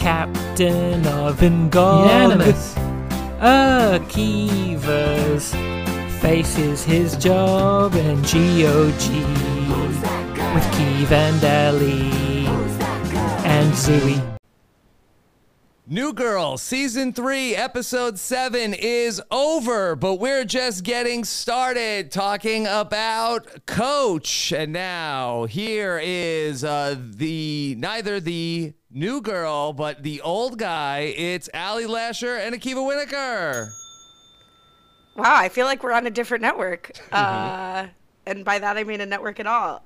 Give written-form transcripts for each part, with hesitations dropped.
captain of Ingolimus. Akiva's faces his job and G.O.G. with Keeve and Ellie and Zooey. New Girl Season 3, Episode 7 is over, but we're just getting started talking about Coach. And now here is neither the new girl, but the old guy. It's Allie Lasher and Akiva Winokur. Wow, I feel like we're on a different network. And by that, I mean a network at all.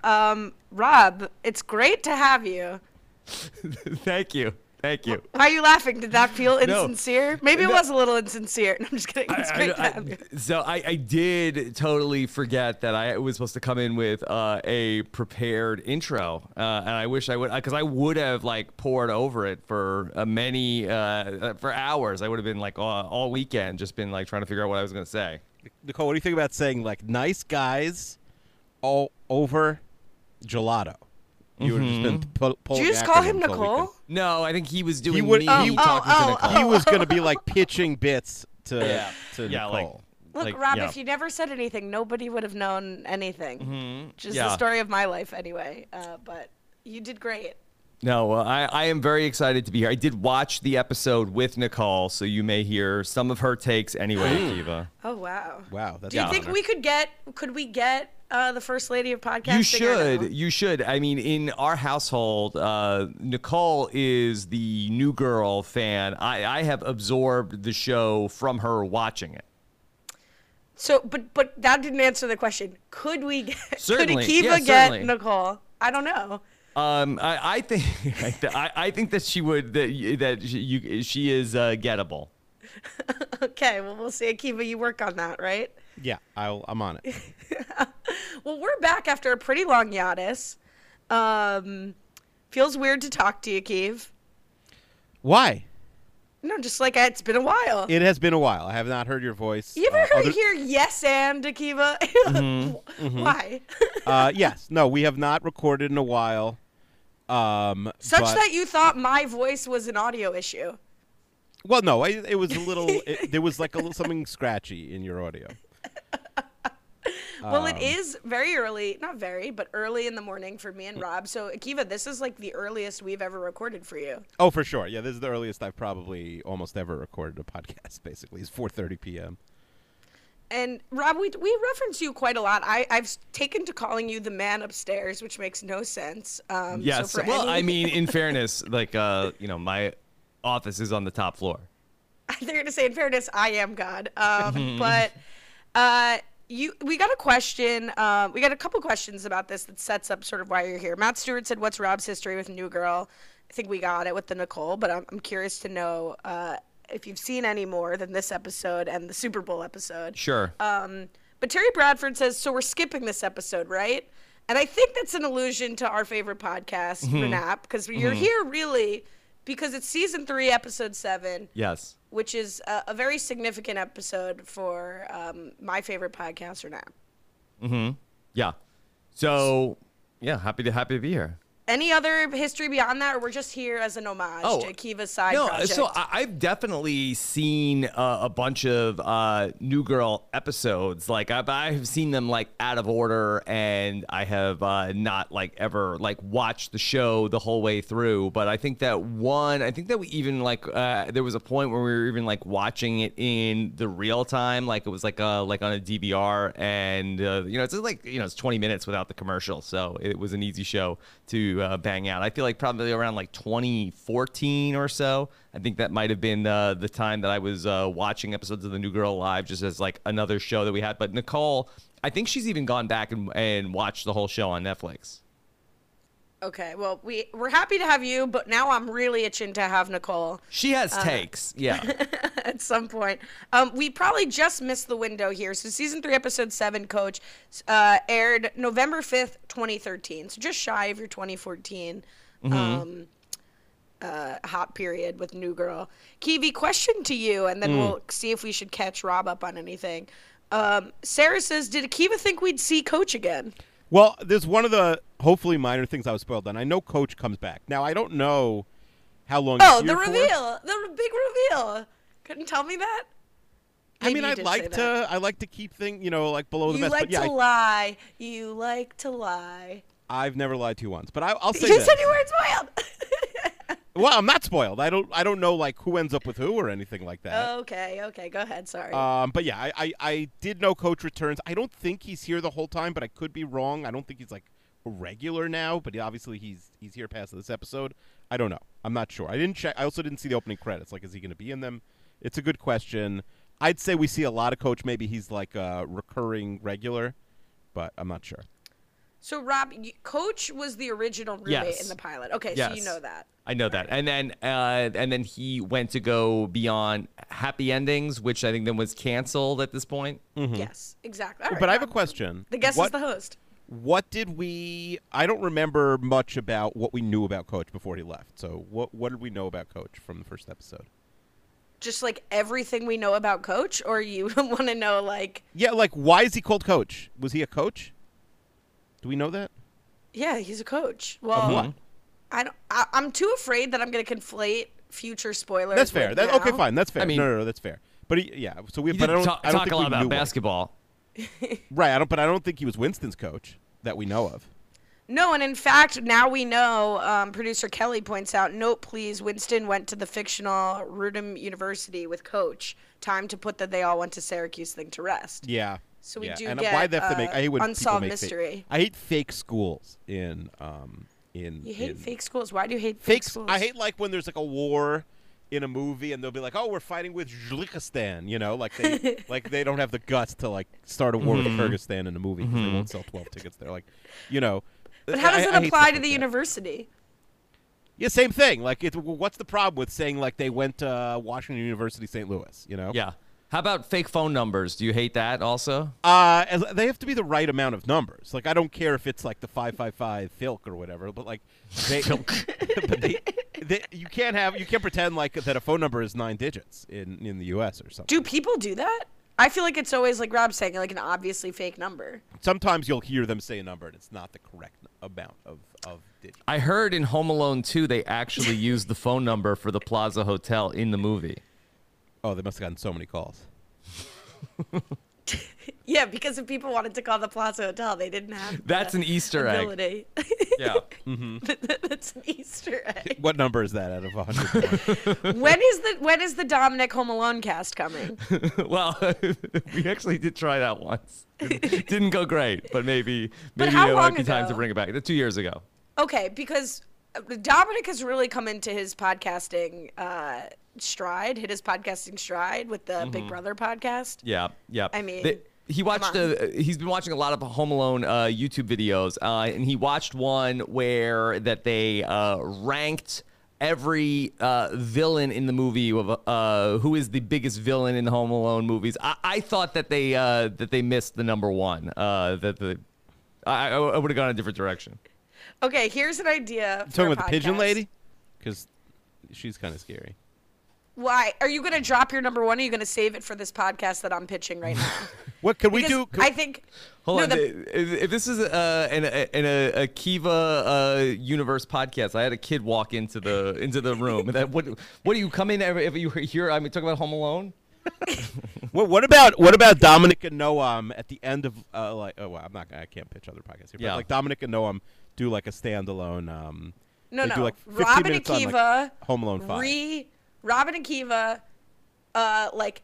Rob, it's great to have you. Thank you. Thank you. Why are you laughing? Did that feel insincere? No. Maybe it was a little insincere. No, I'm just kidding. It's great to have you. So I did totally forget that I was supposed to come in with a prepared intro, and I wish I would, because I would have like poured over it for for hours. I would have been like all weekend just been like trying to figure out what I was going to say. Nicole, what do you think about saying like nice guys all over gelato? You would have just been pulled. Did you just call him Nicole? No, I think he was doing. He was going to be like pitching bits to Nicole. Look, Rob, if you never said anything, nobody would have known anything. Mm-hmm. Just the story of my life, anyway. But you did great. No, I am very excited to be here. I did watch the episode with Nicole, so you may hear some of her takes anyway, Akiva. Oh wow! Wow. That's Do you think we could get? Could we get? The first lady of podcasting. You should. I mean, in our household, Nicole is the New Girl fan. I have absorbed the show from her watching it. So, but that didn't answer the question. Could we get? Certainly. Could Akiva get Nicole? I don't know. I think that she would. She is gettable. Okay. Well, we'll see. Akiva, you work on that, right? Yeah, I'm on it. Well, we're back after a pretty long hiatus. Feels weird to talk to you, Akiva. Why? No, just like it's been a while. It has been a while. I have not heard your voice. You ever hear yes and, Akiva? Mm-hmm. Why? Yes. No, we have not recorded in a while. That you thought my voice was an audio issue. Well, no, it was a little. There was like a little something scratchy in your audio. Well, it is very early, not very, but early in the morning for me and Rob. So, Akiva, this is like the earliest we've ever recorded for you. Oh, for sure. Yeah, this is the earliest I've probably almost ever recorded a podcast, basically. It's 4:30 p.m. And, Rob, we reference you quite a lot. I've taken to calling you the man upstairs, which makes no sense. Yes. So I mean, in fairness, like, my office is on the top floor. They're going to say, in fairness, I am God. But... we got a couple questions about this that sets up sort of why you're here. Matt Stewart said, what's Rob's history with New Girl? I think we got it with the Nicole, but I'm curious to know if you've seen any more than this episode and the Super Bowl episode. Sure. But Terry Bradford says, so we're skipping this episode, right? And I think that's an allusion to our favorite podcast, Renap, because you're here really because it's Season 3, Episode 7. Yes. Which is a very significant episode for my favorite podcast, Renap. Yeah. So, yeah, happy to be here. Any other history beyond that, or we're just here as an homage to Akiva's side project? So I've definitely seen a bunch of New Girl episodes. Like I've seen them like out of order, and I have not like ever like watched the show the whole way through. But I think that we even like there was a point where we were even like watching it in the real time, like it was like on a DVR, and it's like it's 20 minutes without the commercial, so it was an easy show to. Bang out. I feel like probably around like 2014 or so. I think that might have been the time that I was watching episodes of The New Girl live, just as like another show that we had. But Nicole, I think she's even gone back and watched the whole show on Netflix. Okay, well, we're happy to have you, but now I'm really itching to have Nicole. She has takes, at some point. We probably just missed the window here. So Season 3, Episode 7, Coach, aired November 5th, 2013. So just shy of your 2014 hot period with New Girl. Kiwi, question to you, and then we'll see if we should catch Rob up on anything. Sarah says, did Akiva think we'd see Coach again? Well, there's one of the hopefully minor things I was spoiled on. I know Coach comes back. Now, I don't know How long? Oh, the reveal, the big reveal. Couldn't tell me that. Maybe I mean, I like to keep things, you know, like below the vest. You like to lie. You like to lie. I've never lied to you once, but I'll say this. You said you weren't spoiled. Well, I'm not spoiled. I don't know like who ends up with who or anything like that. Okay, go ahead. Sorry. But yeah, I did know Coach returns. I don't think he's here the whole time, but I could be wrong. I don't think he's like a regular now, but obviously he's here past this episode. I don't know. I'm not sure. I didn't check. I also didn't see the opening credits. Like, is he going to be in them? It's a good question. I'd say we see a lot of Coach. Maybe he's like a recurring regular, but I'm not sure. So, Rob, Coach was the original roommate in the pilot. Okay, so you know that. I know that. And then he went to go beyond Happy Endings, which I think then was canceled at this point. Mm-hmm. Yes, exactly. All right, but Rob, I have a question. The guest is the host. What did we – I don't remember much about what we knew about Coach before he left. So what did we know about Coach from the first episode? Just like everything we know about Coach, or you want to know like – Yeah, like why is he called Coach? Was he a coach? Do we know that? Yeah, he's a coach. Well, I'm too afraid that I'm going to conflate future spoilers. That's fair. Okay, fine. That's fair. I mean, no, that's fair. But I don't think we talk a lot about basketball. Right. I don't think he was Winston's coach that we know of. No, and in fact, now we know. Producer Kelly points out. Note, please. Winston went to the fictional Rudham University with Coach. Time to put that they all went to Syracuse thing to rest. Yeah. So we do get unsolved mystery. I hate fake schools fake schools? Why do you hate fake schools? I hate like when there's like a war in a movie and they'll be like, oh, we're fighting with Uzbekistan, you know, like they like they don't have the guts to like start a war with Kyrgyzstan in a movie because they won't sell 12 tickets. They're like, you know. But how does it apply to the university? Yeah, same thing. Like, what's the problem with saying like they went to Washington University, St. Louis? You know? Yeah. How about fake phone numbers? Do you hate that also? They have to be the right amount of numbers. Like, I don't care if it's like the 555 filk or whatever, but like, you can't pretend like that a phone number is 9 digits in the U.S. or something. Do people do that? I feel like it's always like Rob's saying, like an obviously fake number. Sometimes you'll hear them say a number and it's not the correct amount of digits. I heard in Home Alone 2 they actually used the phone number for the Plaza Hotel in the movie. Oh, they must have gotten so many calls. Yeah, because if people wanted to call the Plaza Hotel, they didn't have That's an Easter ability. Egg. Yeah. Mm-hmm. That's an Easter egg. What number is that out of 100? When is the Dominic Home Alone cast coming? Well, we actually did try that once. It didn't go great, but maybe it might be time to bring it back. 2 years ago. Okay, because Dominic has really come into his podcasting stride with the Big Brother podcast. Yeah. I mean, he's been watching a lot of Home Alone YouTube videos, and he watched one where that they ranked every villain in the movie of who is the biggest villain in the Home Alone movies. I thought that they missed the number one. I would have gone a different direction. Okay, here's an idea. You're talking about the pigeon lady, because she's kind of scary. Why are you going to drop your number one? Or are you going to save it for this podcast that I'm pitching right now? What could we do? I think. Hold on. If this is an Akiva Universe podcast, I had a kid walk into the room. And what do you come in if you hear? I mean, talking about Home Alone. Well, what about Dominic and Noam at the end of like? Oh, well, I can't pitch other podcasts here. But like Dominic and Noam do like a standalone. No. Do like Rob and Akiva. On, like, Home Alone 5. Robin and Akiva, like,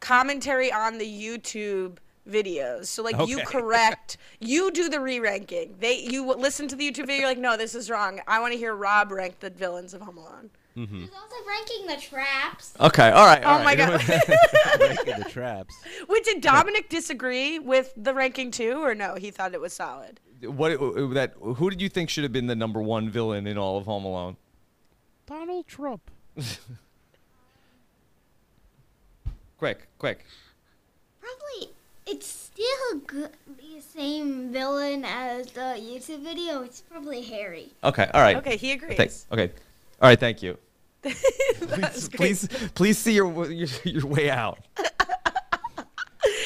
commentary on the YouTube videos. So, like, you correct. You do the re-ranking. You listen to the YouTube video. You're like, no, this is wrong. I want to hear Rob rank the villains of Home Alone. Mm-hmm. He's also ranking the traps. Okay, all right. Oh, my God. Ranking the traps. Wait, did Dominic disagree with the ranking, too, or no? He thought it was solid. Who did you think should have been the number one villain in all of Home Alone? Donald Trump. Quick. Probably it's still the same villain as the YouTube video. It's probably Harry. Okay, all right. Okay, he agrees. Okay, all right. Thank you. Please see your way out.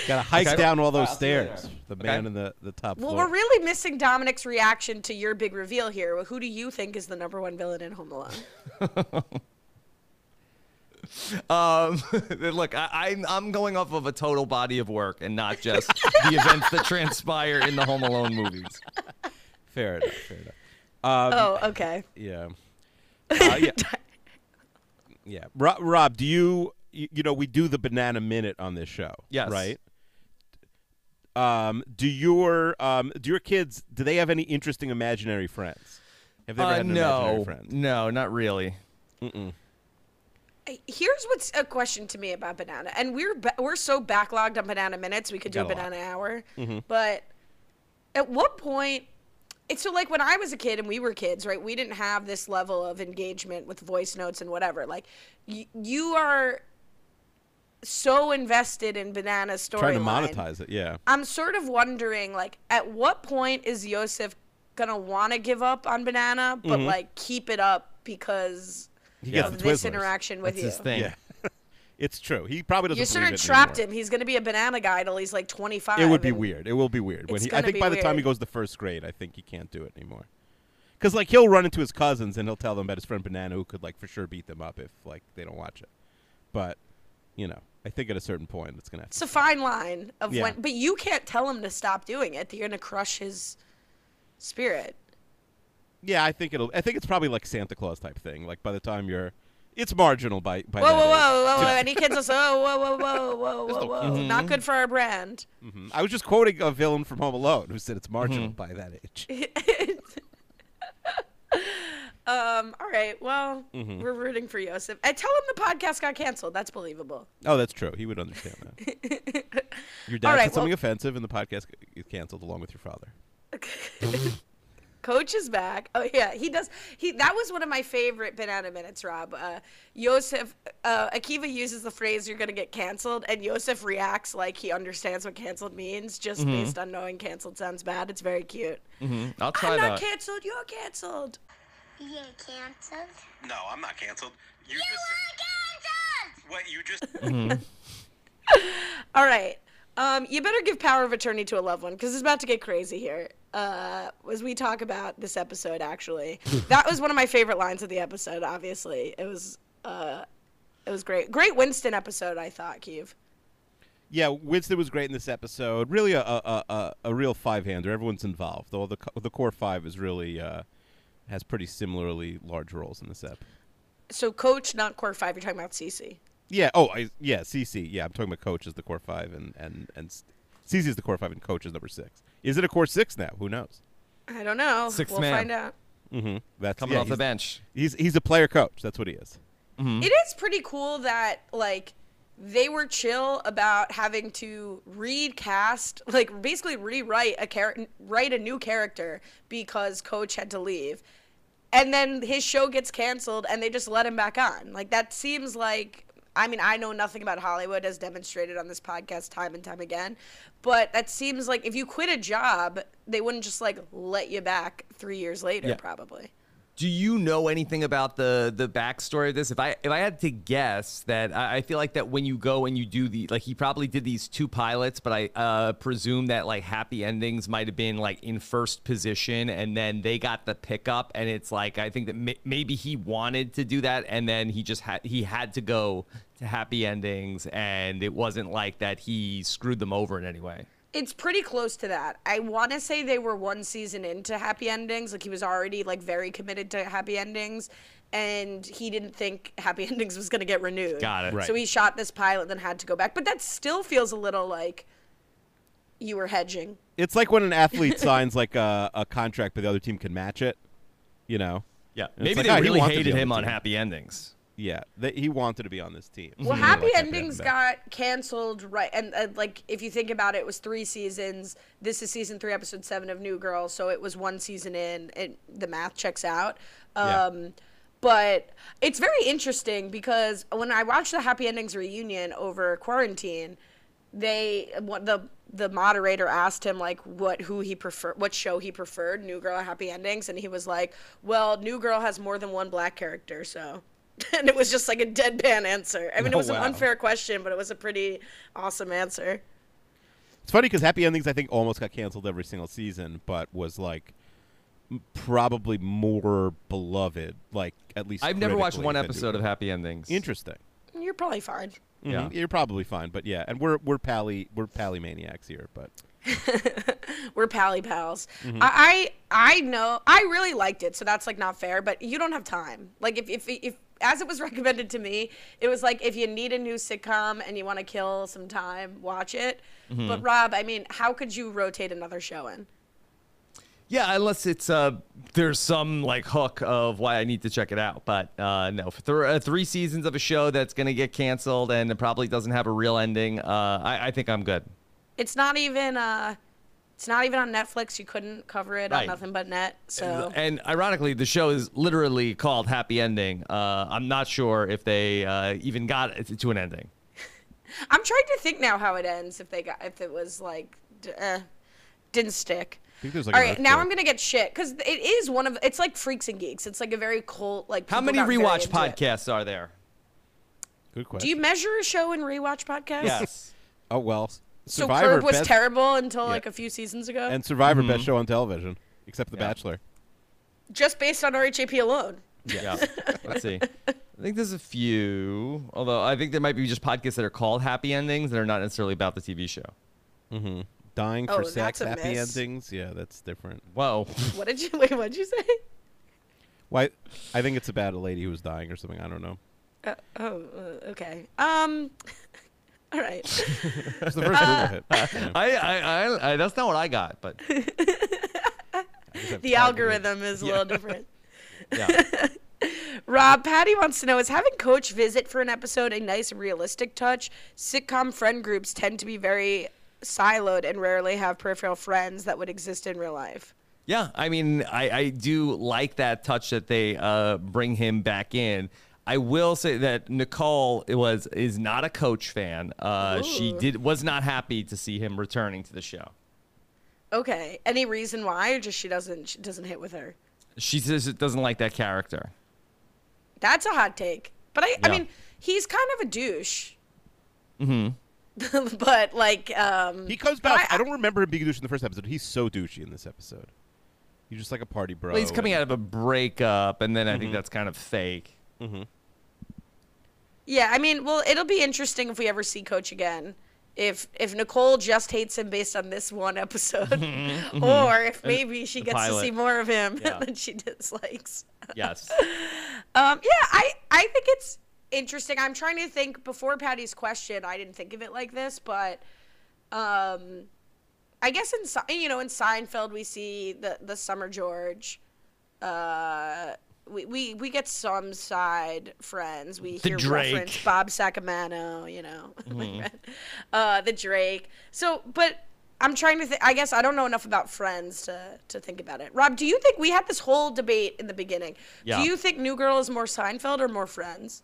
Gotta hike down all those stairs. The man in the top floor. Well, we're really missing Dominic's reaction to your big reveal here. Well, who do you think is the #1 villain in Home Alone? Look, I'm going off of a total body of work and not just the events that transpire in the Home Alone movies. Fair enough. Fair enough. Oh, okay. Yeah. Yeah. Rob, do you know, we do the banana minute on this show. Yes. Right. Do your kids, do they have any interesting imaginary friends? Have they ever had an imaginary friend? No, not really. Mm-mm. Here's what's a question to me about Banana, and we're so backlogged on Banana minutes, we could do a Banana hour. Mm-hmm. But at what point? It's so, like, when I was a kid and we were kids, right? We didn't have this level of engagement with voice notes and whatever. Like, you are so invested in Banana's storyline. Trying to monetize it, yeah. I'm sort of wondering, like, at what point is Yosef gonna want to give up on Banana, but mm-hmm. like keep it up because? Yeah, this interaction with you. That's his thing. Yeah. It's true. He probably doesn't. You sort of trapped him. He's going to be a banana guy till he's like 25. It would be weird. It will be weird. I think by the time he goes to first grade, I think he can't do it anymore. Because, like, he'll run into his cousins and he'll tell them about his friend Banana, who could, like, for sure beat them up if, like, they don't watch it. But, you know, I think at a certain point it's going to. It's a fine line of when, but you can't tell him to stop doing it. You're going to crush his spirit. Yeah, I think it's probably like Santa Claus type thing. Like, by the time you're, it's marginal by. Whoa, whoa, whoa! Any kids will say, whoa, whoa, whoa, whoa, whoa, whoa. Mm-hmm. Not good for our brand. Mm-hmm. I was just quoting a villain from Home Alone who said it's marginal by that age. All right. Well, we're rooting for Yosef. I tell him the podcast got canceled. That's believable. Oh, that's true. He would understand that. Your dad said something offensive, and the podcast is canceled along with your father. Okay. Coach is back. Oh, yeah, he does. That was one of my favorite Banana minutes, Rob. Yosef, Akiva uses the phrase, you're going to get canceled, and Yosef reacts like he understands what canceled means, just based on knowing canceled sounds bad. It's very cute. Mm-hmm. I'll try that. I'm not canceled. You're canceled. You're canceled? No, I'm not canceled. You are canceled! What, you just... All right. You better give power of attorney to a loved one, because it's about to get crazy here. As we talk about this episode, actually, that was one of my favorite lines of the episode. Obviously, it was great. Great Winston episode, I thought, Keeve. Yeah, Winston was great in this episode. Really, a real five-hander. Everyone's involved. Although the core five is really has pretty similarly large roles in this ep. So, Coach, not core five. You're talking about CeCe. Yeah. Oh, yeah, CeCe. Yeah, I'm talking about Coach as the core five, and CeCe is the core five, and Coach is #6. Is it a core six now? Who knows? I don't know. Sixth man. We'll find out. Mm-hmm. That's coming off the bench. He's a player coach. That's what he is. Mm-hmm. It is pretty cool that, like, they were chill about having to recast, like, basically rewrite write a new character because Coach had to leave, and then his show gets canceled and they just let him back on. Like, that seems like. I mean, I know nothing about Hollywood, as demonstrated on this podcast time and time again, but that seems like if you quit a job, they wouldn't just, like, let you back 3 years later, probably. Do you know anything about the backstory of this? If I had to guess, that I feel like that when you go and you do the, like, he probably did these 2 pilots, but I presume that, like, happy endings might have been, like, in first position, and then they got the pickup, and it's like, I think that maybe he wanted to do that, and then he just had to go to happy endings, and it wasn't like that he screwed them over in any way. It's pretty close to that. I want to say they were 1 season into happy endings. Like, he was already, like, very committed to happy endings, and he didn't think happy endings was going to get renewed. Got it. Right. So he shot this pilot, then had to go back. But that still feels a little like you were hedging. It's like when an athlete signs, like, a contract, but the other team can match it. You know? Yeah. And maybe they really hated him on happy endings. Yeah, he wanted to be on this team. Well, happy endings got canceled, right? And like, if you think about it, it was 3 seasons. This is season 3, episode 7 of New Girl, so it was 1 season in. And the math checks out. But it's very interesting because when I watched the happy endings reunion over quarantine, the moderator asked him, like, what show he preferred, New Girl or Happy Endings, and he was like, "Well, New Girl has more than one black character, so." And it was just like a deadpan answer. I mean, it was an unfair question, but it was a pretty awesome answer. It's funny because Happy Endings, I think, almost got canceled every single season, but was like probably more beloved. Like, at least I've never watched one episode of Happy Endings. Interesting. You're probably fine. Mm-hmm. Yeah, you're probably fine. But yeah, and we're pally maniacs here, but. We're pally pals. Mm-hmm. I know I really liked it, so that's like not fair, but you don't have time. Like if as it was recommended to me, it was like if you need a new sitcom and you want to kill some time, watch it. Mm-hmm. But Rob, I mean, how could you rotate another show in? Yeah, unless it's there's some like hook of why I need to check it out. But no, for three seasons of a show that's gonna get canceled and it probably doesn't have a real ending, I think I'm good. It's not even on Netflix. You couldn't cover it on Nothing But Net. So. And ironically, the show is literally called Happy Ending. I'm not sure if they even got it to an ending. I'm trying to think now how it ends. If it didn't stick. I think like all right, now I'm gonna get shit because it is it's like Freaks and Geeks. It's like a very cult like. How many rewatch podcasts are there? Good question. Do you measure a show in rewatch podcasts? Yes. Oh well. Survivor, so Curb was terrible until like a few seasons ago. And Survivor, best show on television, except The Bachelor. Just based on RHAP alone. Yeah. Let's see. I think there's a few, although I think there might be just podcasts that are called Happy Endings that are not necessarily about the TV show. Mm-hmm. Dying for Sex, Happy Endings. Yeah, that's different. Whoa. What did you say? Why? I think it's about a lady who was dying or something. I don't know. Okay. All right. That's the first Google hit. Yeah. I that's not what I got, but the algorithm is a little different. Yeah. Rob, Patty wants to know, is having Coach visit for an episode a nice realistic touch? Sitcom friend groups tend to be very siloed and rarely have peripheral friends that would exist in real life. Yeah, I mean, I do like that touch that they bring him back in. I will say that Nicole is not a Coach fan. She was not happy to see him returning to the show. Okay. Any reason why, or just she doesn't hit with her? She says it doesn't like that character. That's a hot take. But I mean, he's kind of a douche. Mm-hmm. But like he comes back. I don't remember him being a douche in the first episode. He's so douchey in this episode. He's just like a party bro. Well, he's coming out of a breakup, and then I think that's kind of fake. Mm-hmm. Yeah, I mean, well, it'll be interesting if we ever see Coach again. If Nicole just hates him based on this one episode, or if maybe she gets to see more of him than she dislikes. Yes. I think it's interesting. I'm trying to think before Patty's question. I didn't think of it like this, but I guess in Seinfeld we see the Summer George. We get some side friends. We hear reference Bob Sacamano, the Drake. So, but I'm trying to think. I guess I don't know enough about Friends to think about it. Rob, do you think we had this whole debate in the beginning? Yeah. Do you think New Girl is more Seinfeld or more Friends?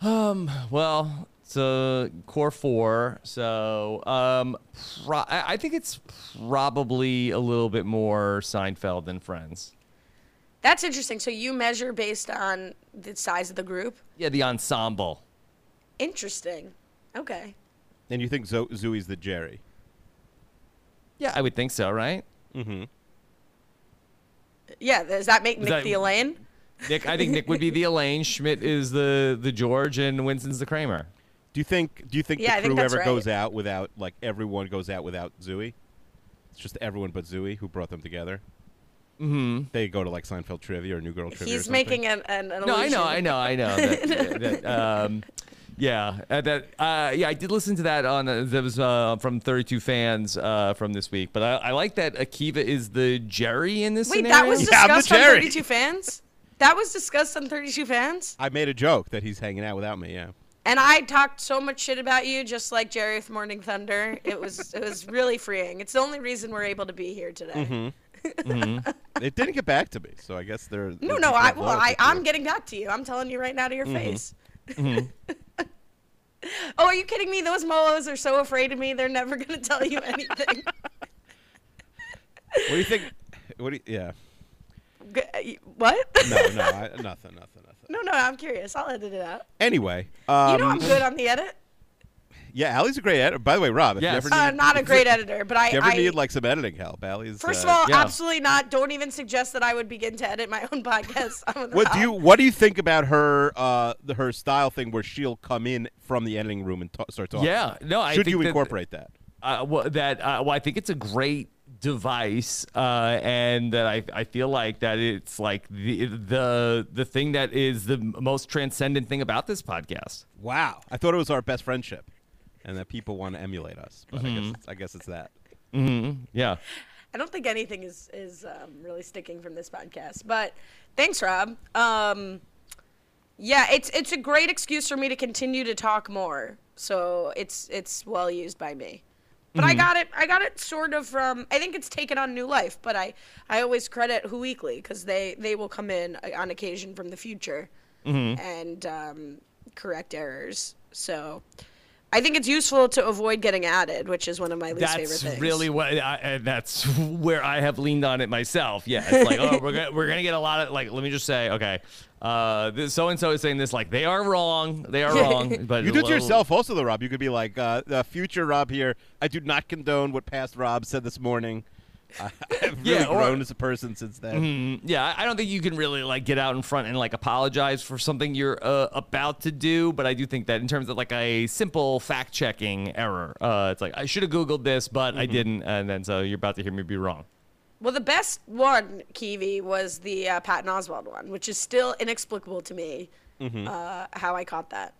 Well, it's a core four, so I think it's probably a little bit more Seinfeld than Friends. That's interesting. So you measure based on the size of the group? Yeah, the ensemble. Interesting. Okay. And you think Zooey's the Jerry? Yeah, I would think so, right? Mm-hmm. Yeah, does that make Nick the Elaine? I think Nick would be the Elaine, Schmidt is the George, and Winston's the Kramer. Do you think the crew ever goes out without, like, everyone goes out without Zooey? It's just everyone but Zooey who brought them together? Mm-hmm. They go to like Seinfeld trivia or New Girl trivia. He's or making an no, illusion. I know. I did listen to that on that was from 32 Fans from this week. But I like that Akiva is the Jerry in this. Wait, scenario? That was discussed on 32 Fans. That was discussed on 32 Fans. I made a joke that he's hanging out without me. Yeah. And I talked so much shit about you, just like Jerry with Morning Thunder. It was really freeing. It's the only reason we're able to be here today. Mm-hmm. Mm-hmm. It didn't get back to me, so I guess they're no. I'm getting back to you. I'm telling you right now to your face. Mm-hmm. Oh, are you kidding me? Those molos are so afraid of me; they're never gonna tell you anything. What do you think? What? No, nothing. No, I'm curious. I'll edit it out. Anyway, I'm good on the edit. Yeah, Allie's a great editor. By the way, Rob, yes. I'm not a great editor, but I need like some editing help. Allie's first of all, absolutely not. Don't even suggest that I would begin to edit my own podcast. What do you think about her her style thing where she'll come in from the editing room and start talking? Yeah, no, I should think you incorporate that? I think it's a great device, and that I feel like that it's like the thing that is the most transcendent thing about this podcast. Wow, I thought it was our best friendship, and that people want to emulate us. But I guess it's that. Mm-hmm. Yeah. I don't think anything is really sticking from this podcast. But thanks, Rob. Yeah, it's a great excuse for me to continue to talk more. So it's well used by me. But I got it sort of from, I think it's taken on new life, but I always credit Who Weekly because they will come in on occasion from the future and correct errors. So I think it's useful to avoid getting added, which is one of my least favorite things. That's really what, that's where I have leaned on it myself. Yeah, it's like, oh, we're gonna get a lot of, like, let me just say, okay, so-and-so is saying this, like, they are wrong. But you did yourself also, though, Rob. You could be like, the future Rob here, I do not condone what past Rob said this morning. I've really grown as a person since then. Mm-hmm. Yeah, I don't think you can really like get out in front and like apologize for something you're about to do, but I do think that in terms of like a simple fact-checking error, it's like I should have Googled this, but I didn't, and then so you're about to hear me be wrong. Well, the best one, Kiwi, was the Patton Oswalt one, which is still inexplicable to me how I caught that.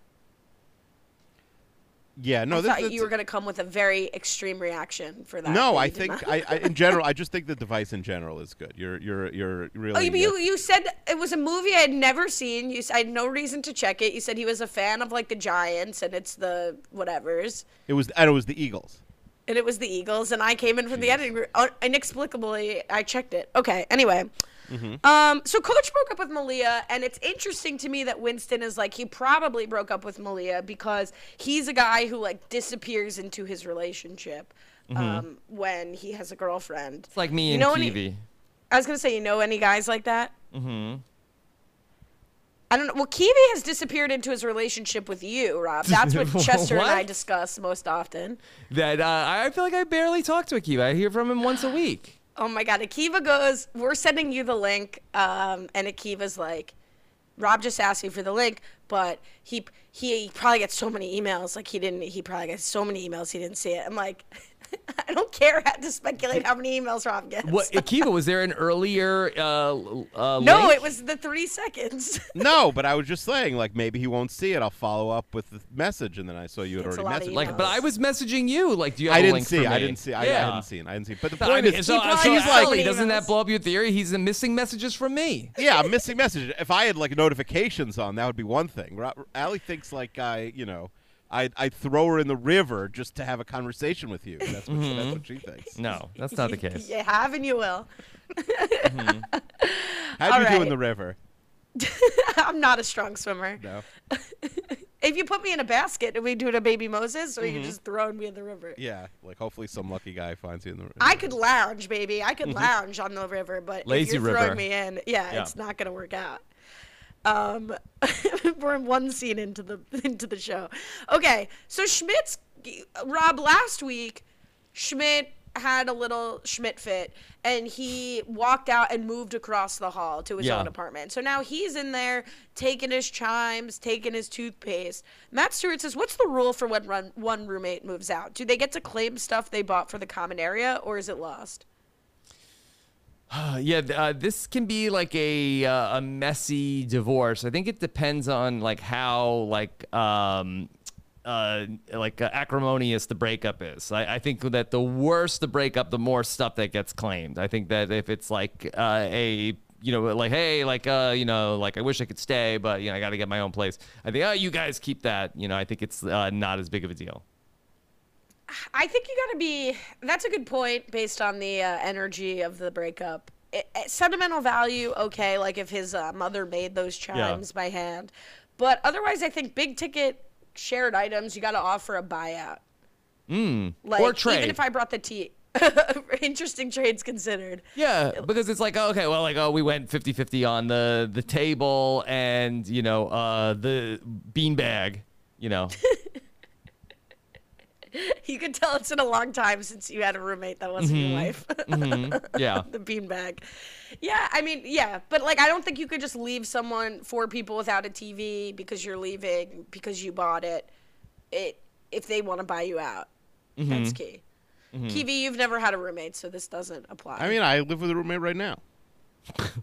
Yeah, no. I thought you were going to come with a very extreme reaction for that. No, I think in general, I just think the device in general is good. You're really. Oh, you said it was a movie I had never seen. I had no reason to check it. You said he was a fan of like the Giants and it's the whatevers. It was the Eagles. And it was the Eagles, and I came in from the editing room. Inexplicably, I checked it. Okay. Anyway. So Coach broke up with Malia, and it's interesting to me that Winston is like, he probably broke up with Malia because he's a guy who like disappears into his relationship when he has a girlfriend. It's like me and Kiwi. I was going to say, you know any guys like that? I don't know. Well, Kiwi has disappeared into his relationship with you, Rob. That's what Chester and I discuss most often. That I feel like I barely talk to Akiva. I hear from him once a week. Oh my God, Akiva goes, we're sending you the link, and Akiva's like, Rob just asked me for the link, but he probably gets so many emails, like he didn't see it. I'm like, I don't care how to speculate how many emails Rob gets. What, Akiva, was there an earlier link? No, it was the 3 seconds. No, but I was just saying, like, maybe he won't see it. I'll follow up with the message, and then I saw you had already messaged. Like, but I was messaging you. Like, do you have a link for me? I didn't see. But the point is, she's like, doesn't that blow up your theory? He's missing messages from me. Yeah, I'm missing messages. If I had, like, notifications on, that would be one thing. Allie thinks, like, I'd throw her in the river just to have a conversation with you. That's what, that's what she thinks. No, that's not the case. You have and you will. How'd you do in the river? I'm not a strong swimmer. No. If you put me in a basket, are we doing a Baby Moses, or are you just throwing me in the river? Yeah, like hopefully some lucky guy finds you in the river. I could lounge, baby. I could lounge on the river, but if you're throwing me in, it's not going to work out. We're one scene into the show. Okay, so last week, Schmidt had a little Schmidt fit, and he walked out and moved across the hall to his own apartment. So now he's in there taking his chimes, taking his toothpaste. Matt Stewart says, what's the rule for when one roommate moves out? Do they get to claim stuff they bought for the common area, or is it lost? This can be like a messy divorce. I think it depends on like how acrimonious the breakup is. I think that the worse the breakup, the more stuff that gets claimed. I think that if it's like I wish I could stay, but I got to get my own place. I think you guys keep that. I think it's not as big of a deal. I think you got to be – that's a good point based on the energy of the breakup. Sentimental value, okay, like if his mother made those chimes by hand. But otherwise, I think big-ticket shared items, you got to offer a buyout. Like, or trade. Even if I brought the tea. Interesting trades considered. Yeah, because it's like, okay, well, like, we went 50-50 on the table and, the beanbag, You could tell it's been a long time since you had a roommate that wasn't your wife. Yeah. The beanbag. Yeah, I mean, yeah. But, like, I don't think you could just leave someone, four people without a TV because you're leaving, because you bought it, if they want to buy you out. That's key. Kiwi, you've never had a roommate, so this doesn't apply. I mean, I live with a roommate right now.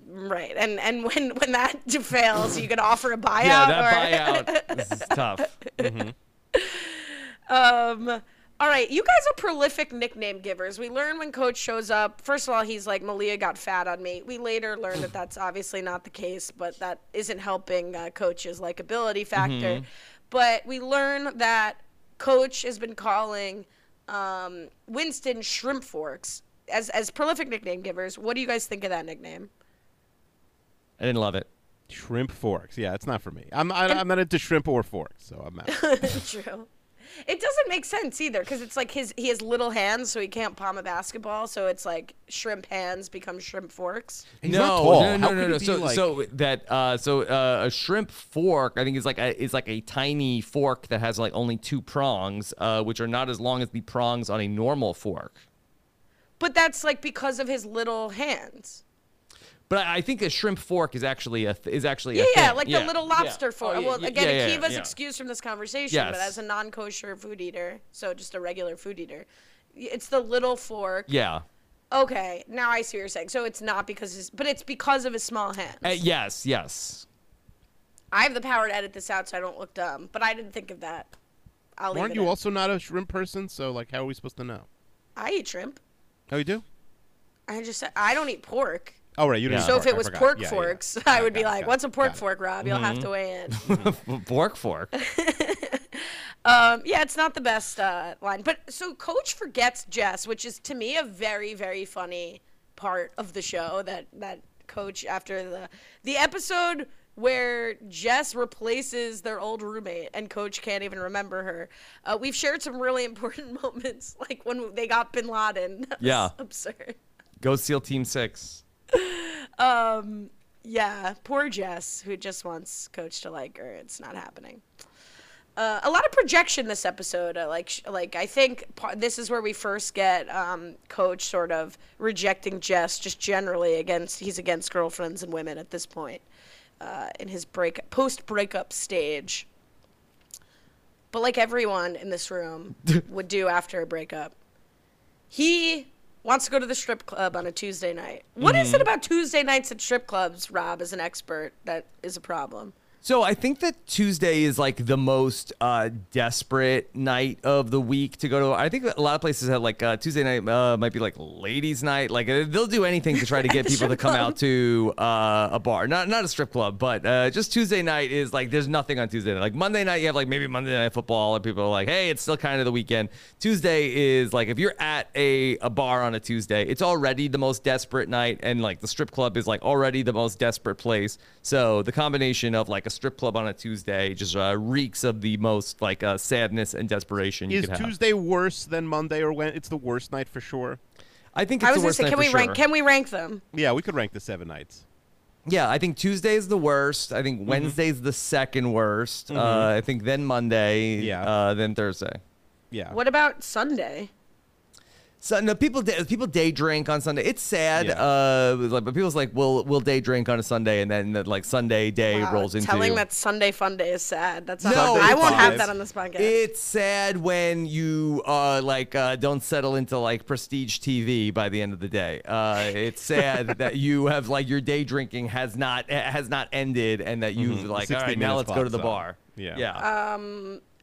Right, and when that fails, you can offer a buyout. Yeah, that or... buyout is tough. All right, you guys are prolific nickname givers. We learn when Coach shows up. First of all, he's like, Malia got fat on me. We later learned that that's obviously not the case, but that isn't helping Coach's likability factor. But we learn that Coach has been calling Winston Shrimp Forks. As prolific nickname givers, what do you guys think of that nickname? I didn't love it. Shrimp Forks. Yeah, it's not for me. I'm not into shrimp or forks, so I'm out. True. It doesn't make sense either because it's like he has little hands, so he can't palm a basketball. So it's like shrimp hands become shrimp forks. He's not tall. No. So a shrimp fork, I think, is like a tiny fork that has like only two prongs, which are not as long as the prongs on a normal fork. But that's, like, because of his little hands. But I think a shrimp fork is actually a thing. Like the little lobster fork. Oh, yeah. Well, again, Akiva's excused from this conversation, but as a non-kosher food eater, so just a regular food eater, it's the little fork. Yeah. Okay, now I see what you're saying. So it's not because his, but it's because of his small hands. Yes. I have the power to edit this out so I don't look dumb, but I didn't think of that. Aren't you also not a shrimp person? So, like, how are we supposed to know? I eat shrimp. Oh, you do? I just said I don't eat pork. Oh, right, you don't. So pork. If it was pork forks, I would be like, "What's a pork fork, Rob? You'll have to weigh in." Pork fork. Yeah, it's not the best line, but so Coach forgets Jess, which is to me a very, very funny part of the show. That Coach after the episode where Jess replaces their old roommate and Coach can't even remember her. We've shared some really important moments, like when they got Bin Laden. That was absurd. Go SEAL Team 6. Yeah, poor Jess, who just wants Coach to like her. It's not happening. A lot of projection this episode. Like I think this is where we first get Coach sort of rejecting Jess just generally against girlfriends and women at this point. In his post-breakup stage. But like everyone in this room would do after a breakup, he wants to go to the strip club on a Tuesday night. What is it about Tuesday nights at strip clubs, Rob, as an expert, that is a problem? So I think that Tuesday is like the most desperate night of the week to go to. I think that a lot of places have like Tuesday night might be like ladies night. Like they'll do anything to try to get people to come out to a bar. Not a strip club, but just Tuesday night is like there's nothing on Tuesday night. Like Monday night, you have like maybe Monday Night Football and people are like, hey, it's still kind of the weekend. Tuesday is like if you're at a bar on a Tuesday, it's already the most desperate night. And like the strip club is like already the most desperate place. So the combination of like a strip club on a Tuesday just reeks of the most like sadness and desperation. Is Tuesday worse than Monday or when it's the worst night for sure? I think it's the worst night for sure. Can we rank them? Yeah, we could rank the 7 nights. Yeah, I think Tuesday is the worst. I think Wednesday's the second worst. I think then Monday. Yeah. Then Thursday. Yeah. What about Sunday? So, no, people day drink on Sunday. It's sad, but people's like, we'll day drink on a Sunday, and then like Sunday day rolls into. Telling that Sunday fun day is sad. That's not I won't have that on this podcast. It's sad when you don't settle into like prestige TV by the end of the day. It's sad that you have like your day drinking has not ended, and that you've like all right now let's go to the bar. Yeah.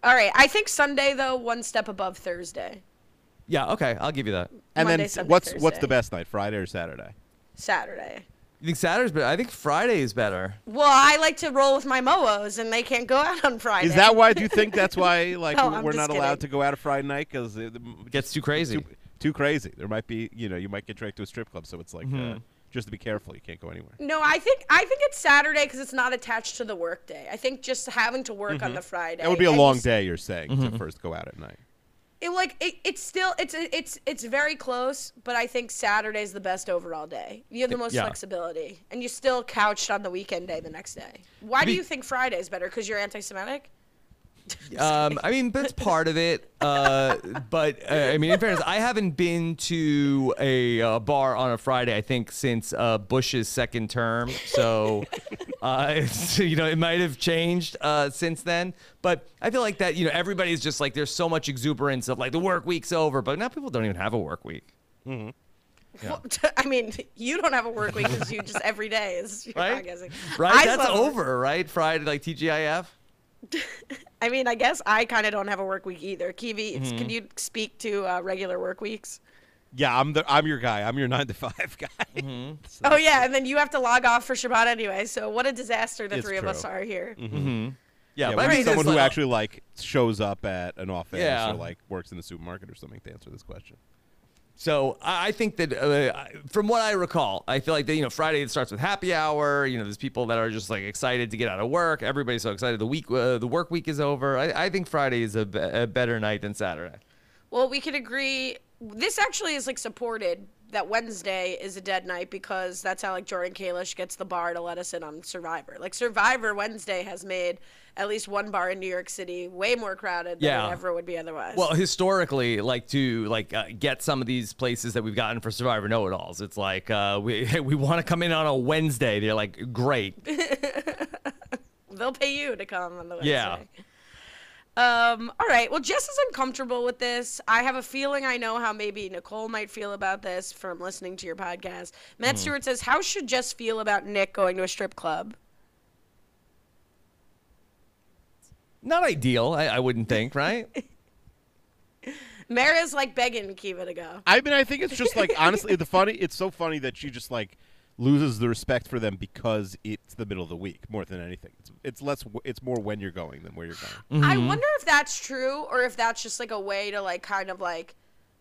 All right. I think Sunday though one step above Thursday. Yeah, okay, I'll give you that. And Monday, then Sunday, what's the best night, Friday or Saturday? Saturday. You think Saturday's better? I think Friday is better. Well, I like to roll with my moos, and they can't go out on Friday. Is that why? Do you think that's why? Like no, we're not allowed to go out on Friday night because it gets too crazy. Too crazy. There might be, you might get dragged to a strip club, so it's like just to be careful, you can't go anywhere. No, I think it's Saturday because it's not attached to the work day. I think just having to work on the Friday. It would be a long day. You're saying to first go out at night. It's very close, but I think Saturday's the best overall day. You have the most flexibility, and you're still couched on the weekend day the next day. Why do you think Friday's better? Because you're anti-Semitic? I mean, that's part of it. But I mean, in fairness, I haven't been to a bar on a Friday, I think, since Bush's second term. So, you know, it might have changed since then. But I feel like that, you know, everybody's just like, there's so much exuberance of like the work week's over. But now people don't even have a work week. Mm-hmm. Yeah. Well, I mean, you don't have a work week because you just every day is right. Right, that's over, right? Friday, like TGIF. I mean, I guess I kind of don't have a work week either. Kiwi, mm-hmm. Can you speak to regular work weeks? Yeah, I'm your guy. I'm your 9-to-5 guy. Mm-hmm. So oh yeah, and then you have to log off for Shabbat anyway. So what a disaster the three of us are here. Mm-hmm. Mm-hmm. Yeah, yeah, but we need someone who actually like shows up at an office or like works in the supermarket or something to answer this question. So I think that from what I recall, I feel like that, you know, Friday it starts with happy hour. You know, there's people that are just like excited to get out of work. Everybody's so excited. The work week is over. I think Friday is a better night than Saturday. Well, we could agree. This actually is like supported that Wednesday is a dead night because that's how like Jordan Kalish gets the bar to let us in on Survivor. Like Survivor Wednesday has made at least one bar in New York City way more crowded than it ever would be otherwise. Well, historically, like to like get some of these places that we've gotten for Survivor know-it-alls, it's like we want to come in on a Wednesday. They're like, great. They'll pay you to come on the Wednesday. Yeah. All right. Well, Jess is uncomfortable with this. I have a feeling I know how maybe Nicole might feel about this from listening to your podcast. Matt Stewart says, how should Jess feel about Nick going to a strip club? Not ideal, I wouldn't think, right? Mara's like begging Kiva to go. I mean, I think it's just like, honestly, it's so funny that she just like loses the respect for them because it's the middle of the week more than anything. It's more when you're going than where you're going. Mm-hmm. I wonder if that's true or if that's just like a way to like kind of like,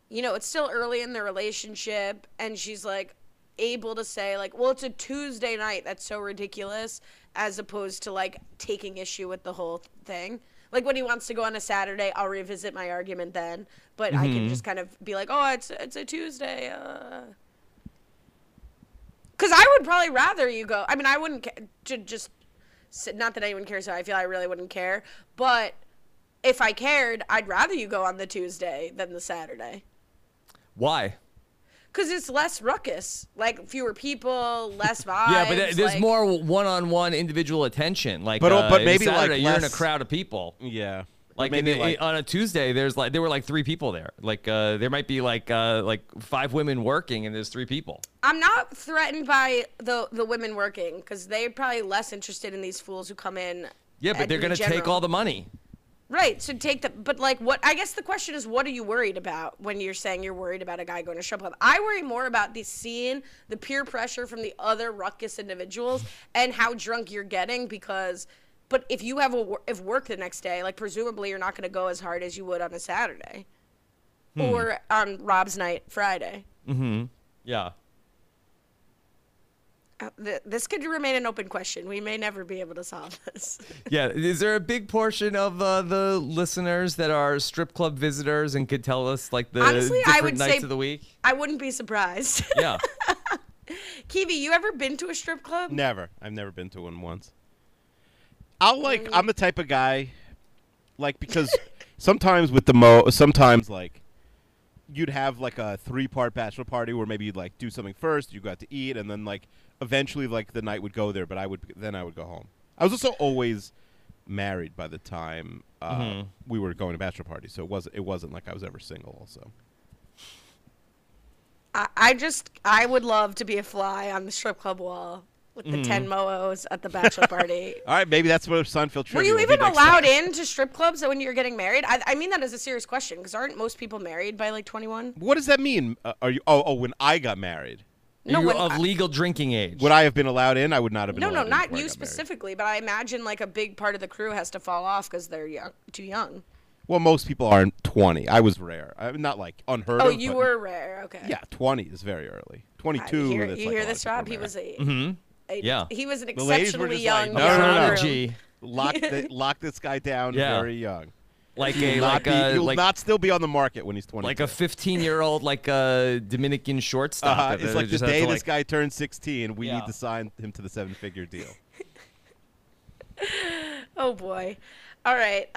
you know, it's still early in the relationship and she's like able to say like, well, it's a Tuesday night. That's so ridiculous, as opposed to like taking issue with the whole thing. Like when he wants to go on a Saturday, I'll revisit my argument then, but I can just kind of be like, oh, it's a Tuesday. Because I would probably rather you go. I mean, I wouldn't just – not that anyone cares how I feel. I really wouldn't care. But if I cared, I'd rather you go on the Tuesday than the Saturday. Why? Because it's less ruckus. Like, fewer people, less vibes. Yeah, but there's like more one-on-one individual attention. Like, but maybe Saturday, like you're in a crowd of people. Yeah. Like, maybe like on a Tuesday, there were three people there. Like there might be like five women working, and there's three people. I'm not threatened by the women working because they're probably less interested in these fools who come in. Yeah, but they're gonna take all the money. Right. So but like what? I guess the question is, what are you worried about when you're saying you're worried about a guy going to strip club? I worry more about the scene, the peer pressure from the other ruckus individuals, and how drunk you're getting because. But if you have work the next day, like presumably you're not going to go as hard as you would on a Saturday or on Rob's night Friday. Mm-hmm. Yeah. This could remain an open question. We may never be able to solve this. Yeah. Is there a big portion of the listeners that are strip club visitors and could tell us like the Honestly, different I would nights say of the week? I wouldn't be surprised. Yeah. Kiwi, you ever been to a strip club? Never. I've never been to one once. I'm the type of guy, like, because sometimes with sometimes like you'd have like a 3-part bachelor party where maybe you'd like do something first, you got to eat, and then like eventually like the night would go there, but I would go home. I was also always married by the time we were going to bachelor parties, so it wasn't like I was ever single. Also, I would love to be a fly on the strip club wall. With the 10 moos at the bachelor party. All right, maybe that's what Seinfeld trivia. Were you even allowed into strip clubs when you were getting married? I mean that as a serious question because aren't most people married by like 21? What does that mean? Are you? Oh, when I got married. No, you of legal drinking age. Would I have been allowed in? I would not have been. No, not you specifically, but I imagine like a big part of the crew has to fall off because they're too young. Well, most people aren't 20. I was rare. I'm not like unheard of. Oh, you were rare. Okay. Yeah, 20 is very early. 22. You hear this, Rob? He was eight. Yeah, he was an exceptionally young prodigy. Lock this guy down very young. Like he'll not still be on the market when he's 20. Like a 15-year-old, like a Dominican shortstop. It's like the day this guy turns 16, we need to sign him to the 7-figure deal. Oh, boy. All right.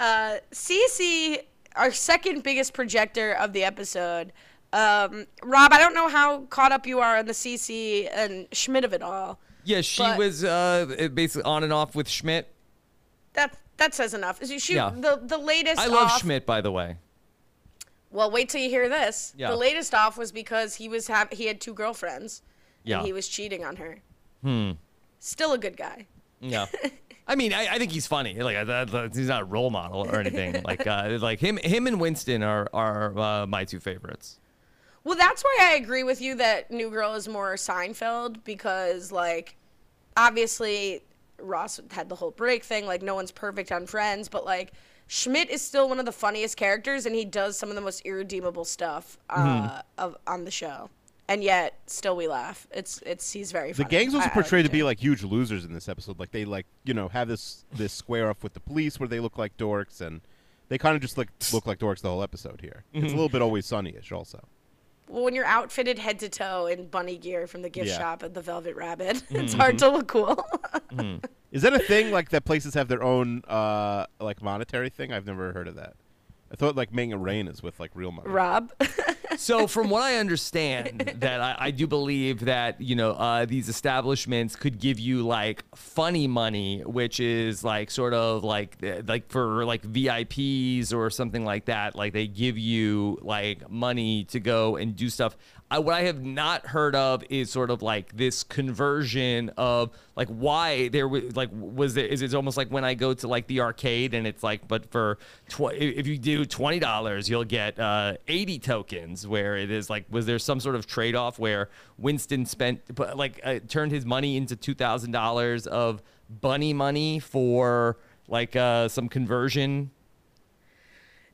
CeCe, our second biggest projector of the episode. Rob, I don't know how caught up you are on the CeCe and Schmidt of it all. Yeah, she was basically on and off with Schmidt. That says enough. The latest I love off, Schmidt, by the way. Well, wait till you hear this. Yeah. The latest off was because he had two girlfriends. Yeah. And he was cheating on her. Still a good guy. Yeah. I mean, I think he's funny. Like, he's not a role model or anything. Like him and Winston are my two favorites. Well, that's why I agree with you that New Girl is more Seinfeld, because, like, obviously Ross had the whole break thing. Like, no one's perfect on Friends, but, like, Schmidt is still one of the funniest characters, and he does some of the most irredeemable stuff on the show. And yet, still we laugh. He's very funny. The gang's also portrayed to be like huge losers in this episode. Like, they have this square off with the police where they look like dorks, and they kind of just look like dorks the whole episode here. It's a little bit Always Sunny-ish also. Well, when you're outfitted head to toe in bunny gear from the gift shop at the Velvet Rabbit, it's hard to look cool. Is that a thing? Like, that places have their own monetary thing? I've never heard of that. I thought making a rain is with real money. Rob. So from what I understand, that I do believe that these establishments could give you funny money, which is for VIPs or something like that. Like, they give you money to go and do stuff. What I have not heard of is this conversion of why there was it's almost like when I go to the arcade and it's but for if you do $20 you'll get 80 tokens, where it is was there some sort of trade-off where Winston spent turned his money into $2,000 of bunny money for some conversion?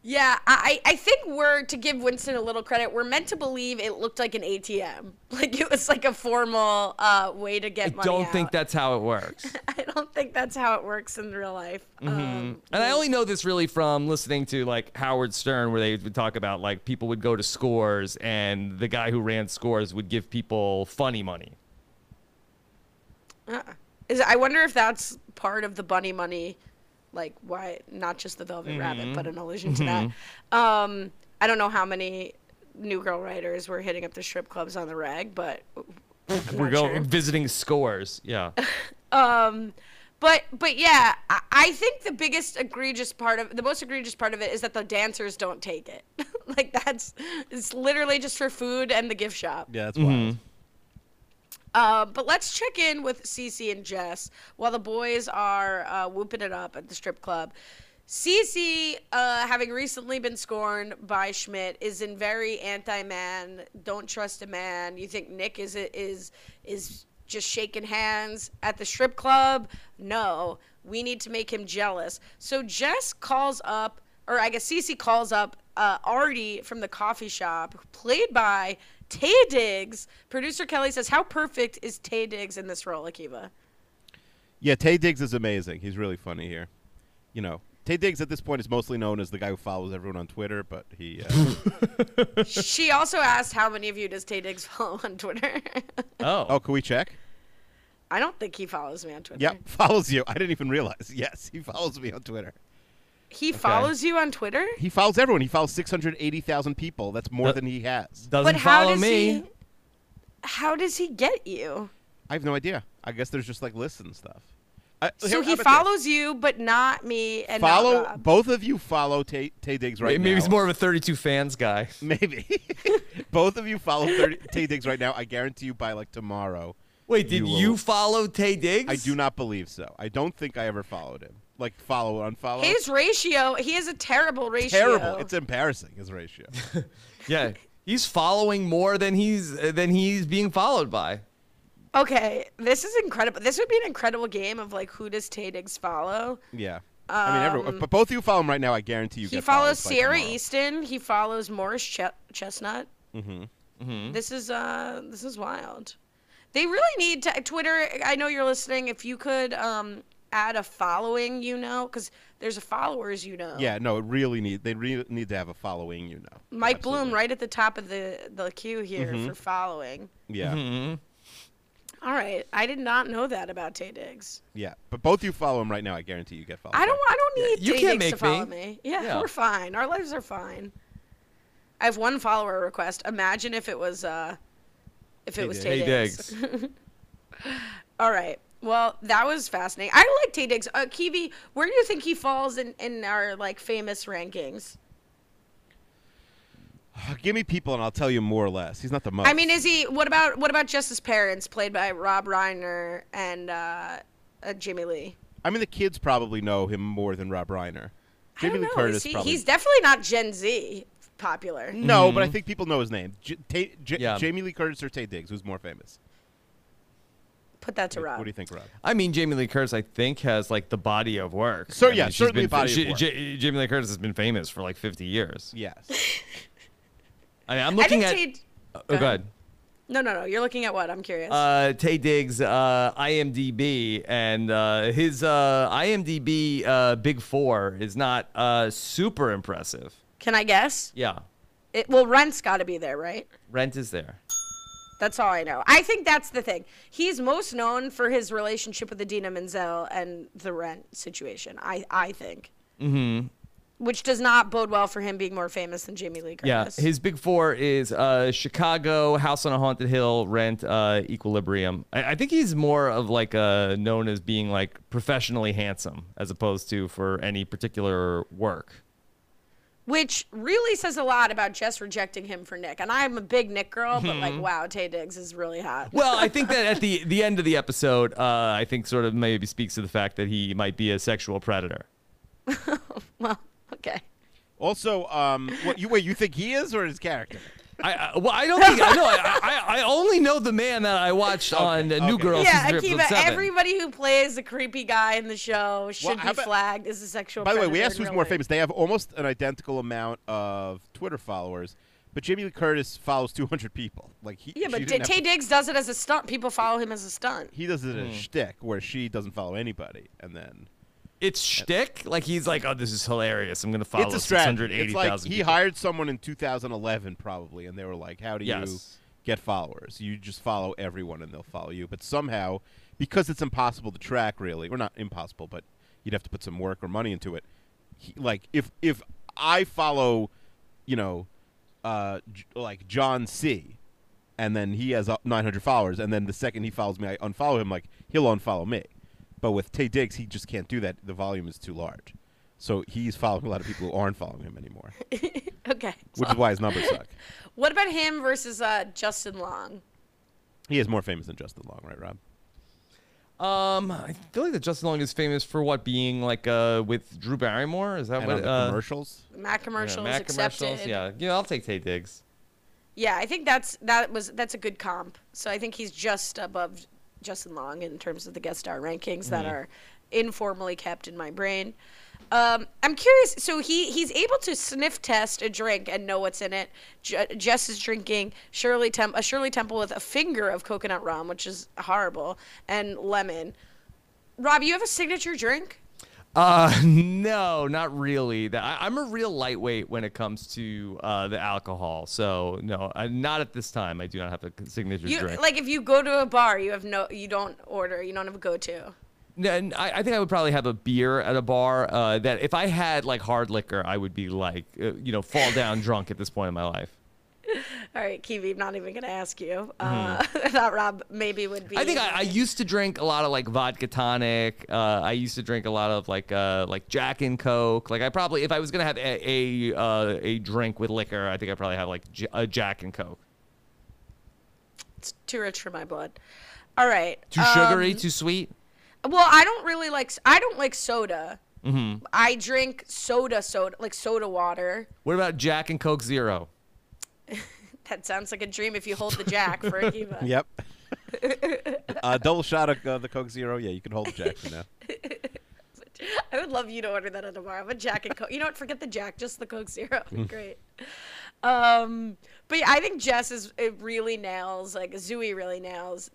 Yeah, I think we're, to give Winston a little credit, we're meant to believe it looked like an ATM. Like, it was a formal way to get money out. I don't think that's how it works. I don't think that's how it works in real life. And I only know this really from listening to Howard Stern, where they would talk about people would go to Scores, and the guy who ran Scores would give people funny money. I wonder if that's part of the bunny money. Like, why not just the Velvet Rabbit, but an allusion to that. I don't know how many New Girl writers were hitting up the strip clubs on the rag, but we're going visiting Scores. Yeah. But yeah, I think the most egregious part of it is that the dancers don't take it. It's literally just for food and the gift shop. Yeah, that's wild. But let's check in with CeCe and Jess while the boys are whooping it up at the strip club. CeCe, having recently been scorned by Schmidt, is in very anti-man, don't trust a man. You think Nick is just shaking hands at the strip club? No, we need to make him jealous. So Jess calls up, or I guess CeCe calls up Artie from the coffee shop, played by Taye Diggs. Producer Kelly says, how perfect is Taye Diggs in this role, Akiva? Yeah, Taye Diggs is amazing. He's really funny here. Taye Diggs at this point is mostly known as the guy who follows everyone on Twitter, but he... She also asked, how many of you does Taye Diggs follow on Twitter? Oh, can we check? I don't think he follows me on Twitter. Yep, follows you. I didn't even realize. Yes, he follows me on Twitter. He follows you on Twitter? He follows everyone. He follows 680,000 people. That's more than he has. Doesn't follow me. How does he get you? I have no idea. I guess there's just lists and stuff. So he follows you, but not me. And follow not both of you. Follow Taye Diggs right now. Maybe he's more of a 32 Fans guy. Maybe both of you follow Taye Diggs right now. I guarantee you by tomorrow. Wait, did you follow Taye Diggs? I do not believe so. I don't think I ever followed him. Follow, unfollow. His ratio, he has a terrible ratio. Terrible. It's embarrassing, his ratio. Yeah, he's following more than he's being followed by. Okay, this is incredible. This would be an incredible game of who does Taye Diggs follow? Yeah. I mean, everyone. But both of you follow him right now. I guarantee you. He follows Sierra Easton. He follows Morris Chestnut. This is wild. They really need to, Twitter. I know you're listening. If you could add a following, because there's a followers, Yeah, no, it really they really need to have a following, Mike Absolutely. Bloom right at the top of the queue here for following. Yeah. All right. I did not know that about Taye Diggs. Yeah. But both you follow him right now. I guarantee you get followed. I don't need Taye Diggs to follow me. Yeah, we're fine. Our lives are fine. I have one follower request. Imagine if it was Taye Diggs. All right. Well, that was fascinating. I like Taye Diggs. Kiwi, where do you think he falls in our like famous rankings? Give me people and I'll tell you more or less. He's not the most. I mean, is he? What about Jess's parents, played by Rob Reiner and Jimmy Lee? I mean, the kids probably know him more than Rob Reiner. Jimmy Lee Curtis. He's definitely not Gen Z popular. No, but I think people know his name. Jamie Lee Curtis or Taye Diggs, who's more famous? Put that to Rob. What do you think, Rob? I mean, Jamie Lee Curtis, I think, has like the body of work. So yeah, certainly body of work. Jamie Lee Curtis has been famous for like 50 years. Yes. I mean, I'm looking at. Go ahead. No. You're looking at what? I'm curious. Taye Diggs' IMDb, and his IMDb Big Four is not super impressive. Can I guess? Yeah. Rent's got to be there, right? Rent is there. That's all I know. I think that's the thing. He's most known for his relationship with Idina Menzel and the Rent situation, I think. Mm-hmm. Which does not bode well for him being more famous than Jamie Lee Curtis. Yeah, his Big Four is Chicago, House on a Haunted Hill, Rent, Equilibrium. I think he's more of like known as being like professionally handsome as opposed to for any particular work. Which really says a lot about Jess rejecting him for Nick. And I'm a big Nick girl, but like, wow, Taye Diggs is really hot. Well, I think that at the end of the episode, I think sort of maybe speaks to the fact that he might be a sexual predator. Well. Okay. Also, you think he is or his character? I don't think I know. I only know the man that I watched on New Girl. Yeah, Akiva. Everybody who plays the creepy guy in the show should be flagged as a sexual. By the way, we asked who's more famous. They have almost an identical amount of Twitter followers, but Jamie Lee Curtis follows 200 people. Like but Taye Diggs does it as a stunt. People follow him as a stunt. He does it as a shtick where she doesn't follow anybody, and then. It's shtick? Like, he's like, oh, this is hilarious. I'm going to follow 680,000 people. It's like he hired someone in 2011 probably, and they were like, how do you get followers? You just follow everyone, and they'll follow you. But somehow, because it's impossible to track, really, or not impossible, but you'd have to put some work or money into it. If I follow, like John C., and then he has 900 followers, and then the second he follows me, I unfollow him, like, he'll unfollow me. But with Taye Diggs, he just can't do that. The volume is too large. So he's following a lot of people who aren't following him anymore. Okay. Which is why his numbers suck. What about him versus Justin Long? He is more famous than Justin Long, right, Rob? I feel like that Justin Long is famous for being like with Drew Barrymore? Is that commercials? Mac commercials, yeah, Mac accepted. Commercials, yeah. I'll take Taye Diggs. Yeah, I think that's a good comp. So I think he's just above Justin Long in terms of the guest star rankings that are informally kept in my brain. I'm curious. So he's able to sniff test a drink and know what's in it. Jess is drinking Shirley Temple with a finger of coconut rum, which is horrible, and lemon. Rob, you have a signature drink? No, not really. I'm a real lightweight when it comes to the alcohol. So no, not at this time. I do not have a signature drink. Like if you go to a bar, you don't order. You don't have a go-to. No, and I think I would probably have a beer at a bar. That if I had like hard liquor, I would be like fall down drunk at this point in my life. All right, Kiwi, I'm not even going to ask you. I thought Rob maybe would be. I think I used to drink a lot of like vodka tonic. I used to drink a lot of like Jack and Coke. Like I probably, if I was going to have a drink with liquor, I think I probably have like a Jack and Coke. It's too rich for my blood. All right. Too sugary, too sweet? Well, I don't like soda. Mm-hmm. I drink soda, like soda water. What about Jack and Coke Zero? That sounds like a dream if you hold the Jack for Akiva. Yep. Double shot of the Coke Zero. Yeah, you can hold the Jack for now. I would love you to order that on tomorrow. A Jack and Coke. You know what? Forget the Jack. Just the Coke Zero. Great. But yeah, I think Zooey really nails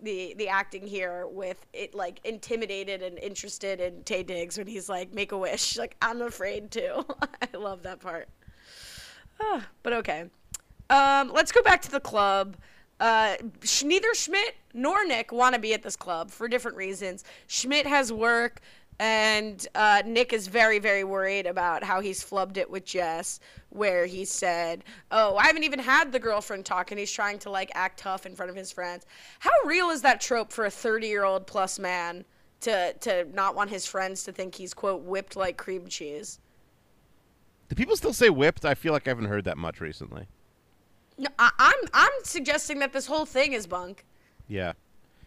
the acting here with it, like intimidated and interested in Taye Diggs when he's like, make a wish. Like, I'm afraid to. I love that part. But okay. Let's go back to the club. Neither Schmidt nor Nick want to be at this club for different reasons. Schmidt has work, and Nick is very, very worried about how he's flubbed it with Jess, where he said, oh, I haven't even had the girlfriend talk, and he's trying to, like, act tough in front of his friends. How real is that trope for a 30-year-old plus man to not want his friends to think he's, quote, whipped like cream cheese? Do people still say whipped? I feel like I haven't heard that much recently. No, I'm suggesting that this whole thing is bunk. Yeah.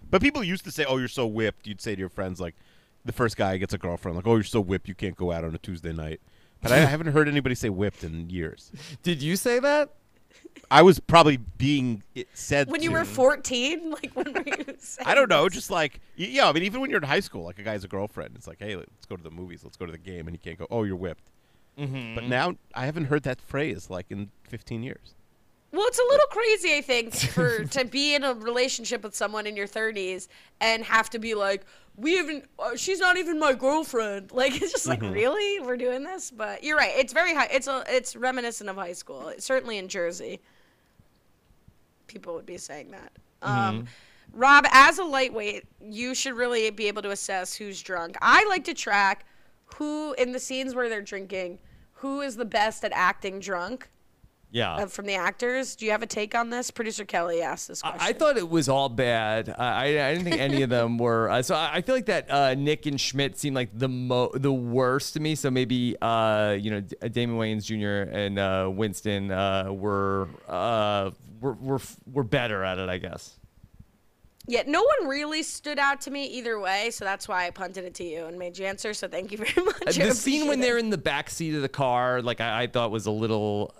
But people used to say, oh, you're so whipped. You'd say to your friends, like, the first guy gets a girlfriend, like, oh, you're so whipped you can't go out on a Tuesday night. But I haven't heard anybody say whipped in years. Did you say that? I was probably being said when you were 14? Like, when were you saying I don't know. This? Just like, yeah, I mean, even when you're in high school, like, a guy's a girlfriend. It's like, hey, let's go to the movies. Let's go to the game. And he can't go, oh, you're whipped. Mm-hmm. But now I haven't heard that phrase, like, in 15 years. Well, it's a little crazy, I think, for to be in a relationship with someone in your 30s and have to be like, she's not even my girlfriend. Like, it's just like, really, we're doing this? But you're right. It's very high. It's reminiscent of high school. It's certainly in Jersey, people would be saying that. Rob, as a lightweight, you should really be able to assess who's drunk. I like to track who in the scenes where they're drinking, who is the best at acting drunk. Yeah. From the actors. Do you have a take on this? Producer Kelly asked this question. I thought it was all bad. I didn't think any of them were. So I feel like that Nick and Schmidt seemed like the worst to me. So maybe, Damon Wayans Jr. and Winston were better at it, I guess. Yeah, no one really stood out to me either way, so that's why I punted it to you and made you answer, so thank you very much. The scene when they're in the back seat of the car, like, I thought was a little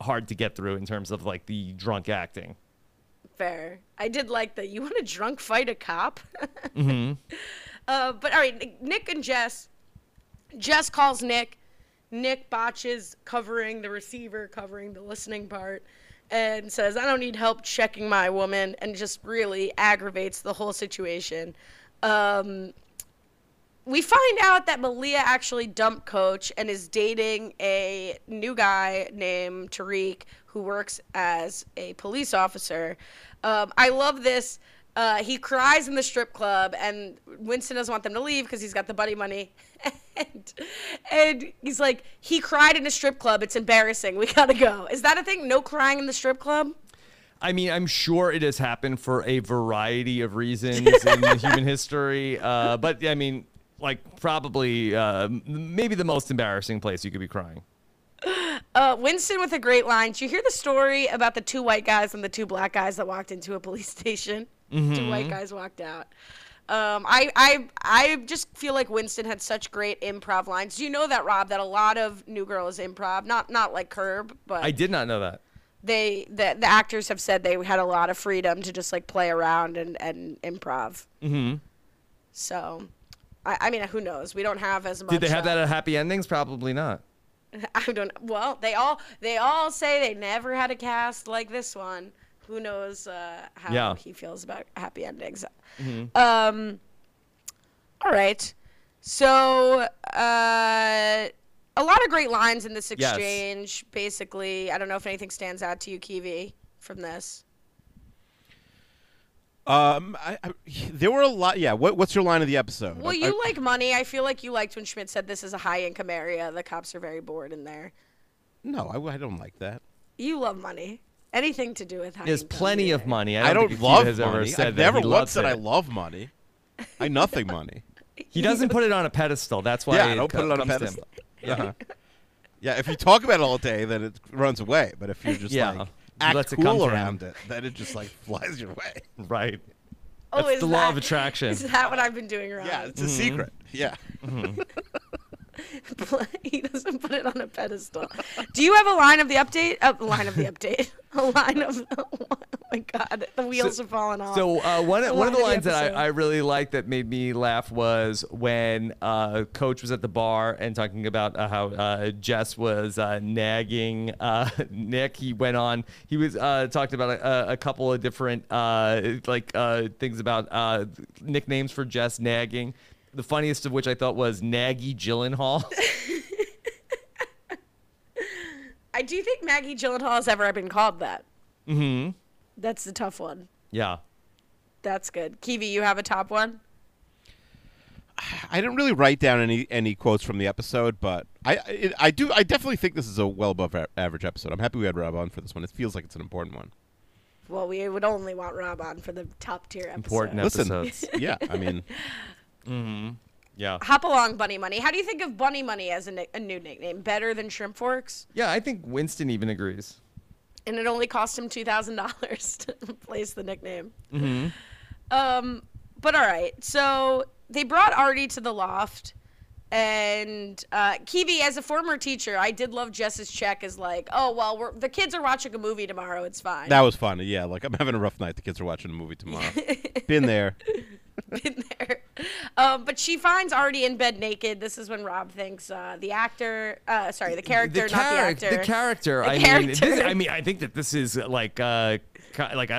hard to get through in terms of, like, the drunk acting. Fair. I did like that. You want to drunk fight a cop? But, all right, Nick and Jess. Jess calls Nick. Nick botches covering the receiver, covering the listening part, and says, I don't need help checking my woman, and just really aggravates the whole situation. We find out that Malia actually dumped Coach and is dating a new guy named Tariq who works as a police officer. I love this. He cries in the strip club, and Winston doesn't want them to leave because he's got the buddy money. and he's like, he cried in a strip club. It's embarrassing. We got to go. Is that a thing? No crying in the strip club? I mean, I'm sure it has happened for a variety of reasons in human history. But, I mean, like, probably maybe the most embarrassing place you could be crying. Winston with a great line. Did you hear the story about the two white guys and the two black guys that walked into a police station? Two white guys walked out. I just feel like Winston had such great improv lines. Do you know that, Rob, that a lot of New Girl is improv? Not like Curb, but I did not know that. The actors have said they had a lot of freedom to just, like, play around and improv. So, I mean, who knows? We don't have as much. Did they have that at Happy Endings? Probably not. I don't. Well, they all say they never had a cast like this one. Who knows how he feels about Happy Endings. All right. So a lot of great lines in this exchange, basically. I don't know if anything stands out to you, Kiwi, from this. There were a lot. Yeah. What's your line of the episode? Well, you like money. I feel like you liked when Schmidt said this is a high-income area. The cops are very bored in there. No, I don't like that. You love money. Anything to do with how there's plenty of money. I don't love has money. Ever said I've never once said I love money. I nothing money. He doesn't put it on a pedestal. That's why I don't put it on a pedestal. Yeah, if you talk about it all day, then it runs away. But if you just like act cool around it, then it just like flies your way. Right. That's the law of attraction. Is that what I've been doing wrong? Yeah, it's a secret. Yeah. He doesn't put it on a pedestal. Do you have a line of the update? A line of the update. A line of the, oh my God, the wheels have fallen off. So one of the lines that I really liked that made me laugh was when Coach was at the bar and talking about how Jess was nagging Nick. He went on. He was talked about a couple of different things about nicknames for Jess nagging. The funniest of which I thought was Naggy Gyllenhaal. I do think Maggie Gyllenhaal has ever been called that. That's the tough one. Yeah. That's good. Kiwi, you have a top one? I didn't really write down any quotes from the episode, but I definitely think this is a well above average episode. I'm happy we had Rob on for this one. It feels like it's an important one. Well, we would only want Rob on for the top tier episode. Important episodes. Listen, yeah, I mean. Mm-hmm. Yeah. Hop along, Bunny Money. How do you think of Bunny Money as a new nickname? Better than Shrimp Forks? Yeah, I think Winston even agrees. And it only cost him $2,000 to replace the nickname. Mm-hmm. But all right, so they brought Artie to the loft, and Kiwi, as a former teacher, I did love Jess's check as like, oh, well, the kids are watching a movie tomorrow. It's fine. That was fun. Yeah, like, I'm having a rough night. The kids are watching a movie tomorrow. Been there. Been there. But she finds Artie in bed naked. This is when Rob thinks the character. I mean, I think that this is like I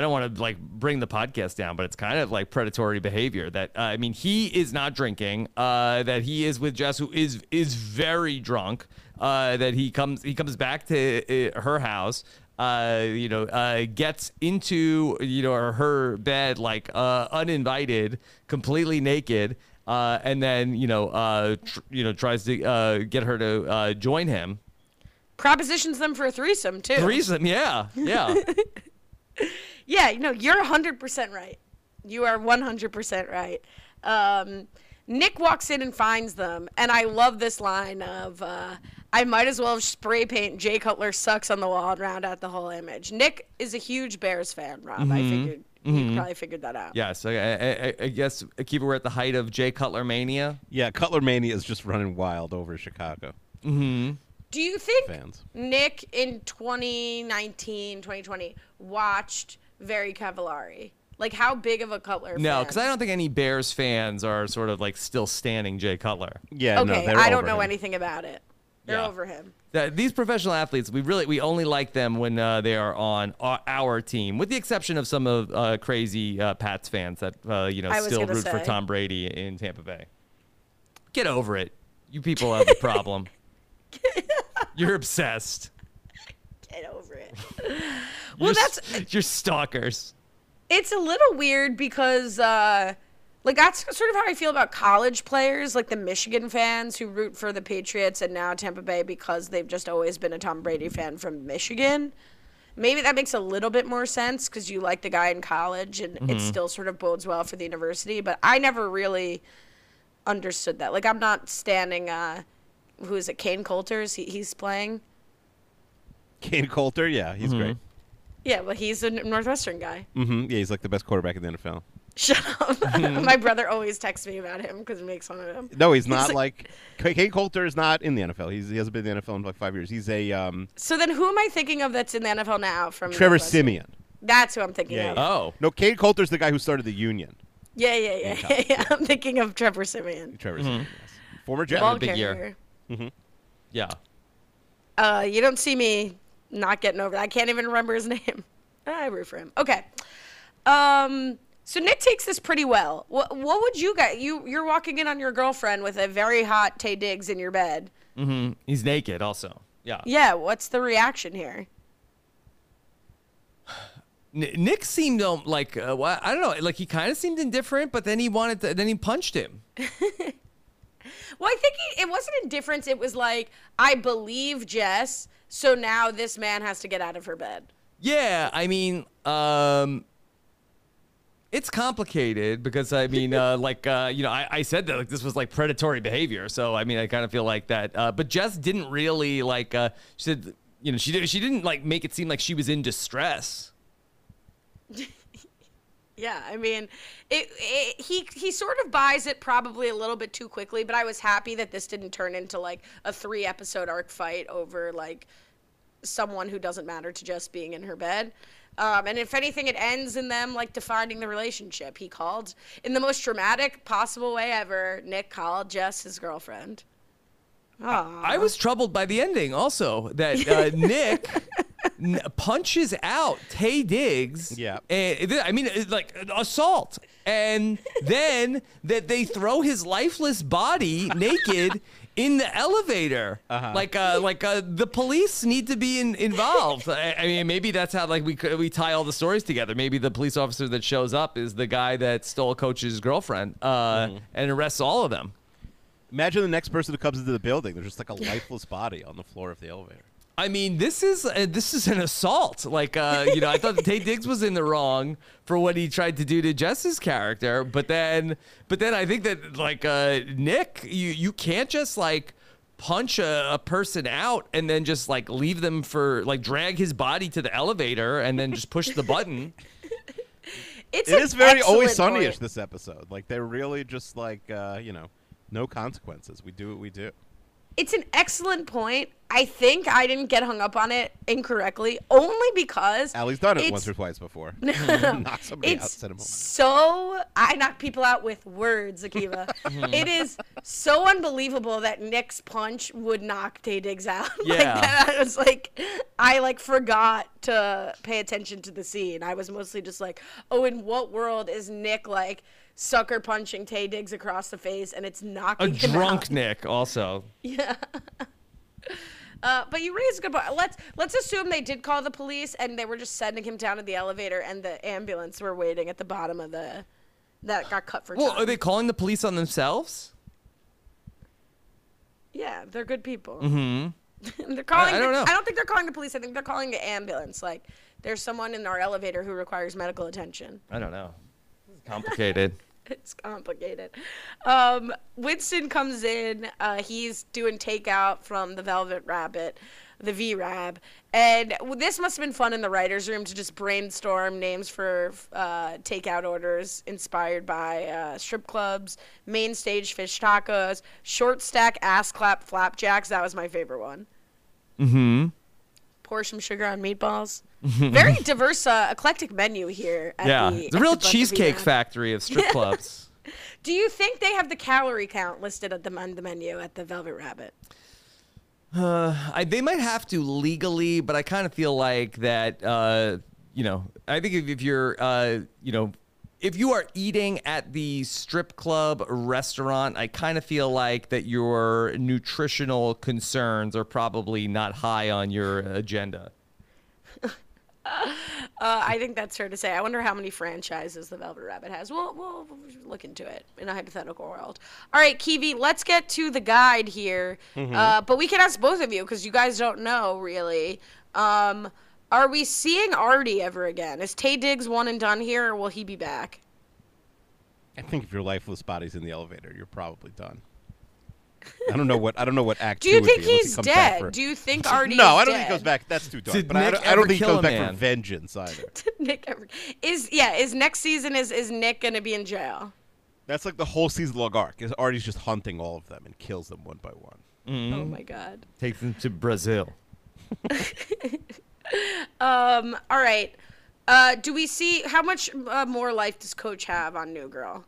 don't want to like bring the podcast down, but it's kind of like predatory behavior. That I mean, he is not drinking. That he is with Jess, who is very drunk. That he comes back to her house. Gets into her bed like uninvited, completely naked, and then tries to get her to join him. Propositions them for a threesome too. Threesome, yeah, yeah, yeah. You know, you're 100% right. You are 100% right. Nick walks in and finds them, and I love this line of. I might as well spray paint Jay Cutler sucks on the wall and round out the whole image. Nick is a huge Bears fan, Rob. Mm-hmm. I figured you probably figured that out. Yeah, so I guess, Akiva, we're at the height of Jay Cutler mania. Yeah, Cutler mania is just running wild over Chicago. Mm-hmm. Do you think Nick in 2019, 2020 watched Very Cavallari? Like, how big of a Cutler fan? No, because I don't think any Bears fans are sort of, like, still standing Jay Cutler. Yeah, okay, no, I don't know anything about it. They're over him. These professional athletes, we only like them when they are on our team, with the exception of some of crazy Pats fans that still root for Tom Brady in Tampa Bay. Get over it. You people have a problem. You're obsessed. Get over it. Well, you're stalkers. It's a little weird because. Like, that's sort of how I feel about college players, like the Michigan fans who root for the Patriots and now Tampa Bay because they've just always been a Tom Brady fan from Michigan. Maybe that makes a little bit more sense because you like the guy in college and it still sort of bodes well for the university. But I never really understood that. Like, I'm not standing, who is it, Kane Coulter's? He's playing. Kane Coulter, yeah, he's great. Yeah, well, he's a Northwestern guy. Mm-hmm. Yeah, he's like the best quarterback in the NFL. Shut up. My brother always texts me about him because he makes fun of him. No, he's not like Kane Coulter is not in the NFL. He hasn't been in the NFL in like 5 years. He's a So then who am I thinking of that's in the NFL now from Trevor Siemian. That's who I'm thinking of. Oh. No, Kane Coulter's the guy who started the Union. Yeah. I'm thinking of Trevor Siemian. Trevor Siemian, yes. Former Jet. Ball big year. Mm-hmm. Yeah. You don't see me not getting over that. I can't even remember his name. I root for him. Okay. So Nick takes this pretty well. What would you guys? You're walking in on your girlfriend with a very hot Taye Diggs in your bed. Mm-hmm. He's naked, also. Yeah. Yeah. What's the reaction here? Nick seemed like I don't know. Like he kind of seemed indifferent, but then he wanted to. Then he punched him. Well, I think it wasn't indifference. It was like I believe Jess, so now this man has to get out of her bed. Yeah, I mean. It's complicated because, I mean, I said that like this was like predatory behavior. So, I mean, I kind of feel like that. But Jess didn't really like she said, she didn't like make it seem like she was in distress. Yeah, I mean, he sort of buys it probably a little bit too quickly. But I was happy that this didn't turn into like a 3-episode arc fight over like someone who doesn't matter to Jess being in her bed. And if anything, it ends in them, like, defining the relationship. He called, in the most dramatic possible way ever, Nick called Jess his girlfriend. Aww. I was troubled by the ending also, that Nick punches out Taye Diggs. Yeah. And, I mean, like, assault. And then that they throw his lifeless body naked in the elevator. Uh-huh. Like the police need to be involved. I mean, maybe that's how, like, we tie all the stories together. Maybe the police officer that shows up is the guy that stole Coach's girlfriend and arrests all of them. Imagine the next person who comes into the building. There's just like a lifeless body on the floor of the elevator. I mean, this is an assault. Like, you know, I thought Taye Diggs was in the wrong for what he tried to do to Jess's character, but then I think that, like, Nick, you can't just like punch a person out and then just like leave them for like drag his body to the elevator and then just push the button. It is very Always Sunny-ish this episode. Like, they're really just like you know, no consequences. We do what we do. It's an excellent point. I think I didn't get hung up on it incorrectly, only because Allie's done it once or twice before. Knock somebody out. So I knock people out with words, Akiva. It is so unbelievable that Nick's punch would knock Taye Diggs out. Yeah. I was like, I forgot to pay attention to the scene. I was mostly just like, oh, in what world is Nick like sucker punching Taye Diggs across the face and it's knocking him out? A drunk Nick also. Yeah. But you raised a good point. Let's assume they did call the police and they were just sending him down to the elevator and the ambulance were waiting at the bottom of the that got cut for time. Well, are they calling the police on themselves? Yeah, they're good people. Mm-hmm. They're calling. I don't know. I don't think they're calling the police. I think they're calling the ambulance. Like, there's someone in our elevator who requires medical attention. I don't know. This is complicated. It's complicated. Winston comes in. He's doing takeout from the Velvet Rabbit, the V-Rab. And this must have been fun in the writer's room to just brainstorm names for takeout orders inspired by strip clubs, main stage fish tacos, short stack ass clap flapjacks. That was my favorite one. Mm-hmm. Pour some sugar on meatballs. Very diverse, eclectic menu here. It's a real cheesecake factory of strip clubs. Do you think they have the calorie count listed on the menu at the Velvet Rabbit? They might have to legally, but I kind of feel like that, you know, I think if you're, you know, if you are eating at the strip club restaurant, I kind of feel like that your nutritional concerns are probably not high on your agenda. I think that's fair to say. I wonder how many franchises the Velvet Rabbit has. We'll look into it in a hypothetical world. All right, Kiwi, let's get to the guide here. Mm-hmm. But we can ask both of you because you guys don't know, really. Are we seeing Artie ever again? Is Taye Diggs one and done here, or will he be back? I think if your lifeless body's in the elevator, you're probably done. I don't know what act. Do you think he's dead? Do you think Artie? No, I don't think he goes back. That's too dark. But I don't think he goes back for vengeance either. Did Nick ever? Is next season is Nick gonna be in jail? That's like the whole season long arc. Is Artie's just hunting all of them and kills them one by one. Mm-hmm. Oh my God. Takes them to Brazil. All right. Do we see how much more life does Coach have on New Girl?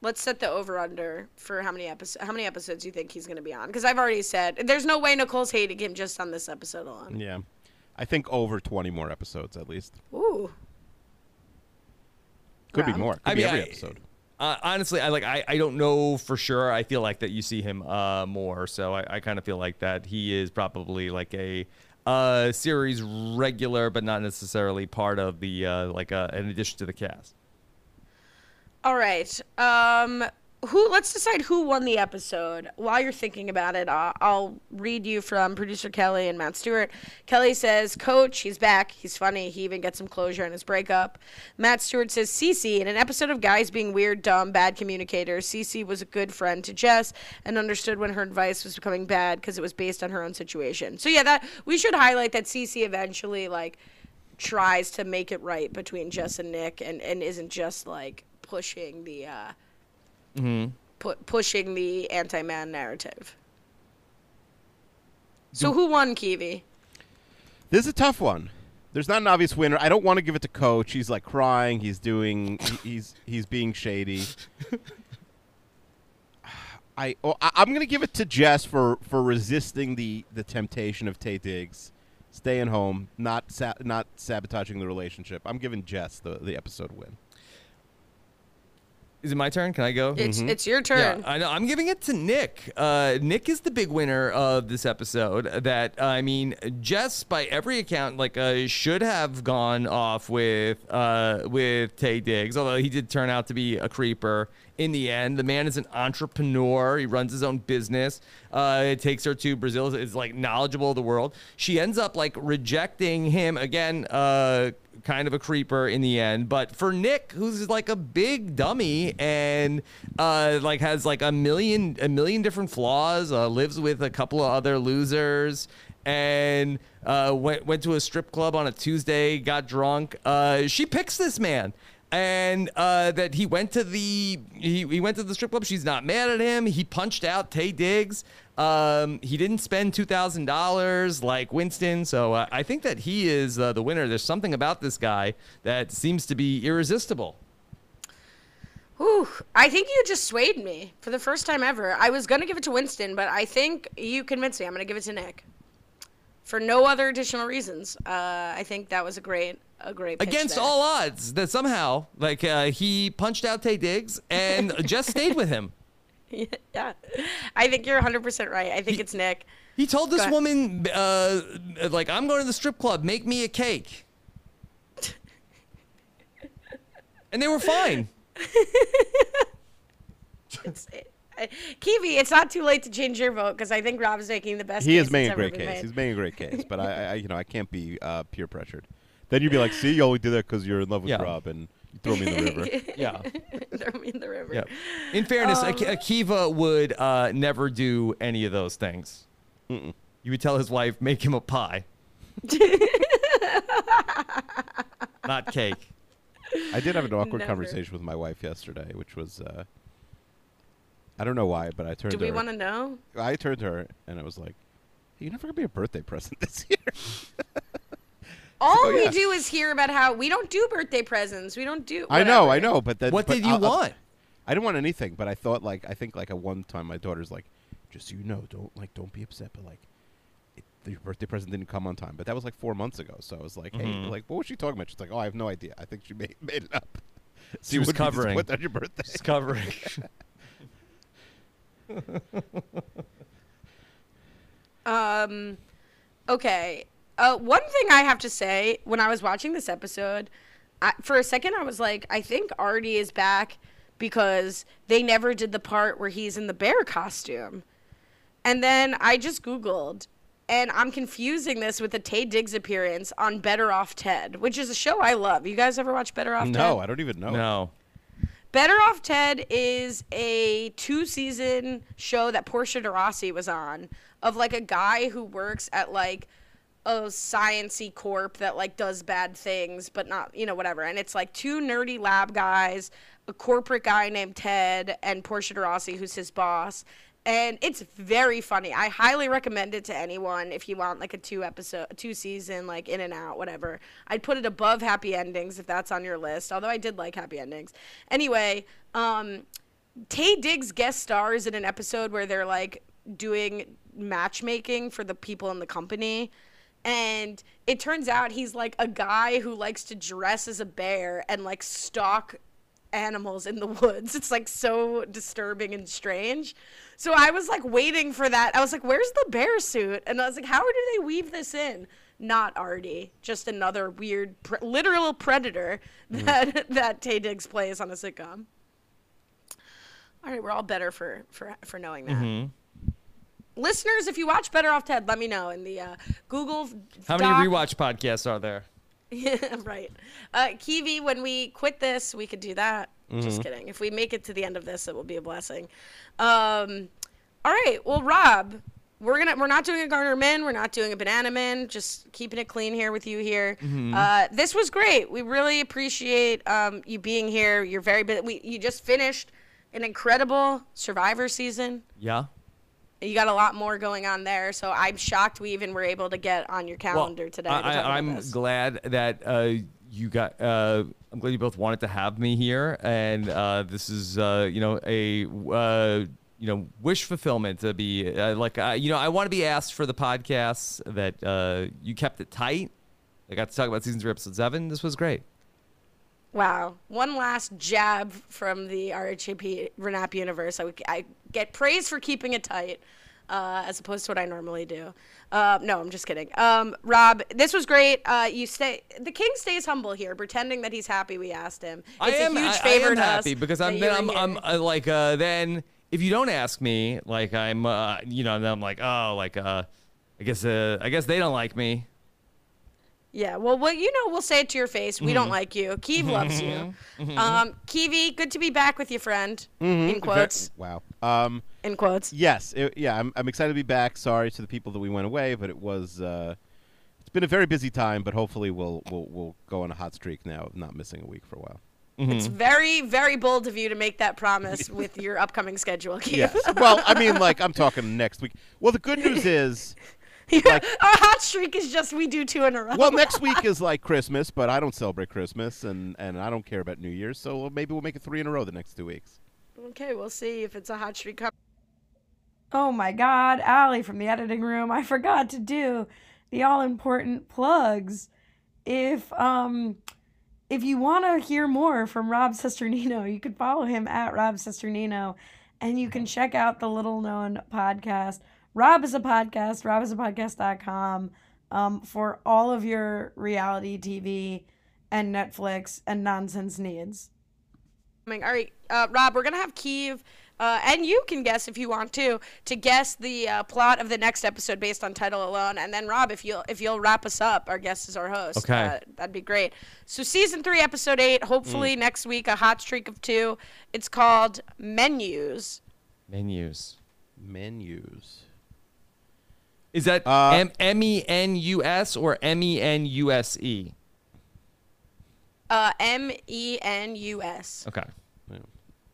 Let's set the over/under for how many episodes you think he's going to be on? Because I've already said there's no way Nicole's hating him just on this episode alone. Yeah, I think over 20 more episodes at least. Ooh, could be more. Could be every episode. Honestly, I don't know for sure. I feel like that you see him more, so I kind of feel like that he is probably like a series regular, but not necessarily part of the an addition to the cast. All right. Let's decide who won the episode. While you're thinking about it, I'll read you from producer Kelly and Matt Stewart. Kelly says, Coach, he's back. He's funny. He even gets some closure in his breakup. Matt Stewart says, CeCe, in an episode of Guys Being Weird, Dumb, Bad Communicators, CeCe was a good friend to Jess and understood when her advice was becoming bad because it was based on her own situation. So, yeah, that we should highlight that CeCe eventually, like, tries to make it right between Jess and Nick and isn't just, like, pushing the pushing the anti-man narrative. So who won, Kiwi? This is a tough one. There's not an obvious winner. I don't want to give it to Coach. He's like crying. He's doing. He's being shady. I'm gonna give it to Jess for resisting the temptation of Taye Diggs, staying home, not sabotaging the relationship. I'm giving Jess the episode win. Is it my turn? Can I go? It's your turn. Yeah, I know. I'm giving it to Nick. Nick is the big winner of this episode. That, I mean, Jess, by every account, like, should have gone off with Taye Diggs, although he did turn out to be a creeper in the end. The man is an entrepreneur. He runs his own business. It takes her to Brazil. It's like knowledgeable of the world. She ends up like rejecting him again. Kind of a creeper in the end, but for Nick, who's like a big dummy and like has like a million different flaws, lives with a couple of other losers, and went to a strip club on a Tuesday, got drunk. She picks this man, and that he went to the strip club. She's not mad at him. He punched out Taye Diggs. He didn't spend $2,000 like Winston, so I think that he is the winner. There's something about this guy that seems to be irresistible. Whew. I think you just swayed me for the first time ever. I was going to give it to Winston, but I think you convinced me. I'm going to give it to Nick for no other additional reasons. I think that was a great pitch against there. All odds that somehow like he punched out Taye Diggs and just stayed with him. Yeah, I think you're 100% right. I think it's Nick. He told this woman, like, I'm going to the strip club. Make me a cake. And they were fine. Kiwi, it's not too late to change your vote because I think Rob's making the best case. He is making a great case. He's making a great case. But, I can't be peer pressured. Then you'd be like, see, you only do that because you're in love with Rob and throw me in the river. Yeah. Throw me in the river. Yeah. In fairness, Akiva would never do any of those things. Mm-mm. You would tell his wife, make him a pie. Not cake. I did have an awkward conversation with my wife yesterday, which was, I don't know why, but I turned to her. Do we want to know? I turned to her, and I was like, hey, you're never going to be a birthday present this year. All we do is hear about how we don't do birthday presents. We don't do whatever. I know. But then, what did you want? I didn't want anything. But I thought, like, I think, like, at one time, my daughter's like, just so you know, don't be upset. But, like, your birthday present didn't come on time. But that was, like, 4 months ago. So I was like, hey, like, what was she talking about? She's like, oh, I have no idea. I think she made it up. She was covering. What's on your birthday? She's covering. Okay. One thing I have to say, when I was watching this episode, for a second I was like, I think Artie is back because they never did the part where he's in the bear costume. And then I just Googled, and I'm confusing this with the Taye Diggs appearance on Better Off Ted, which is a show I love. You guys ever watch Better Off Ted? No, I don't even know. No. Better Off Ted is a 2-season show that Portia de Rossi was on of, like, a guy who works at, like, a science-y corp that, like, does bad things, but not, you know, whatever. And it's, like, 2 nerdy lab guys, a corporate guy named Ted, and Portia de Rossi, who's his boss. And it's very funny. I highly recommend it to anyone if you want, like, a 2-season, like, in and out, whatever. I'd put it above Happy Endings if that's on your list, although I did like Happy Endings. Anyway, Taye Diggs guest stars in an episode where they're, like, doing matchmaking for the people in the company. And it turns out he's, like, a guy who likes to dress as a bear and, like, stalk animals in the woods. It's, like, so disturbing and strange. So I was, like, waiting for that. I was like, where's the bear suit? And I was like, how do they weave this in? Not Artie. Just another weird literal predator that Taye Diggs plays on a sitcom. All right, we're all better for knowing that. Mm-hmm. Listeners, if you watch Better Off Ted, let me know in the Google How many rewatch podcasts are there? Yeah, right. Kiwi, when we quit this, we could do that. Mm-hmm. Just kidding. If we make it to the end of this, it will be a blessing. All right. Well, Rob, we're not doing a Garner Min. We're not doing a Banana Min. Just keeping it clean here with you here. Mm-hmm. This was great. We really appreciate you being here. You're very you just finished an incredible Survivor season. Yeah. You got a lot more going on there, so I'm shocked we even were able to get on your calendar today. I'm glad that you got. I'm glad you both wanted to have me here, and this is, you know, a you know, wish fulfillment to be I want to be asked for the podcasts that you kept it tight. I got to talk about season 3, episode 7. This was great. Wow. One last jab from the RHAP Renap universe. I get praise for keeping it tight as opposed to what I normally do. No, I'm just kidding. Rob, this was great. The king stays humble here, pretending that he's happy we asked him. It's a huge favor to us because if you don't ask me, I guess they don't like me. Yeah, we'll say it to your face. We don't like you. Keeve loves you. Keevy, good to be back with you, friend. In quotes. Wow. In quotes. Yes. I'm excited to be back. Sorry to the people that we went away, but it was it's been a very busy time. But hopefully we'll go on a hot streak now of not missing a week for a while. It's very, very bold of you to make that promise with your upcoming schedule, Keeve. Yes. Well, I mean, I'm talking next week. Well, the good news is. Our hot streak is just we do 2 in a row. Well, next week is Christmas, but I don't celebrate Christmas, and I don't care about New Year's, so maybe we'll make it 3 in a row the next 2 weeks. Okay, we'll see if it's a hot streak. Oh, my God. Allie from the editing room, I forgot to do the all-important plugs. If you want to hear more from Rob Cesternino, you could follow him at Rob Cesternino, and you can check out the little-known podcast, Rob is a Podcast, robisapodcast.com, for all of your reality TV and Netflix and nonsense needs. All right, Rob, we're going to have Keeve, and you can guess if you want to guess the plot of the next episode based on title alone. And then, Rob, if you'll wrap us up, our guest is our host. Okay. That'd be great. So season 3, episode 8, hopefully next week, a hot streak of 2. It's called Menus. Is that MENUS or MENUSE? MENUS. Okay. Yeah.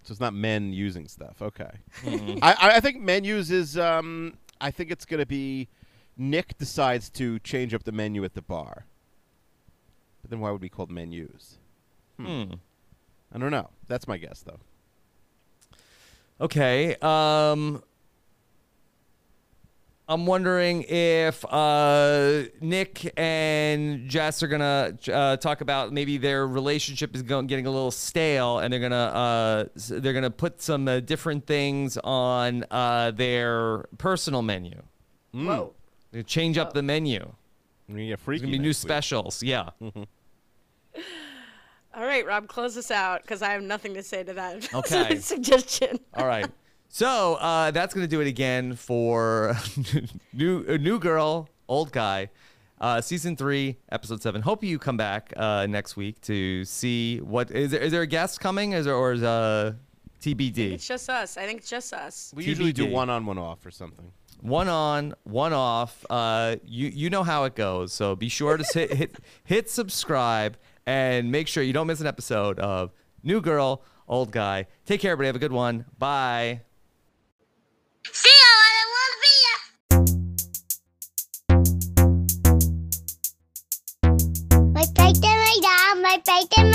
So it's not men using stuff. Okay. I think menus is, I think it's going to be Nick decides to change up the menu at the bar. But then why would we call it menus? I don't know. That's my guess, though. Okay. I'm wondering if Nick and Jess are going to talk about maybe their relationship is getting a little stale, and they're going to put some different things on their personal menu. Whoa. They change up the menu. There's going to be new specials. Yeah. All right, Rob, close us out because I have nothing to say to that suggestion. All right. So that's going to do it again for New Girl, Old Guy, Season 3, Episode 7. Hope you come back next week to see what – is there a guest coming or is TBD? I think it's just us. We usually do one-on, one-off or something. One-on, one-off. You know how it goes, so be sure to hit subscribe and make sure you don't miss an episode of New Girl, Old Guy. Take care, everybody. Have a good one. Bye. See ya! I love you. My face and my dog, my face and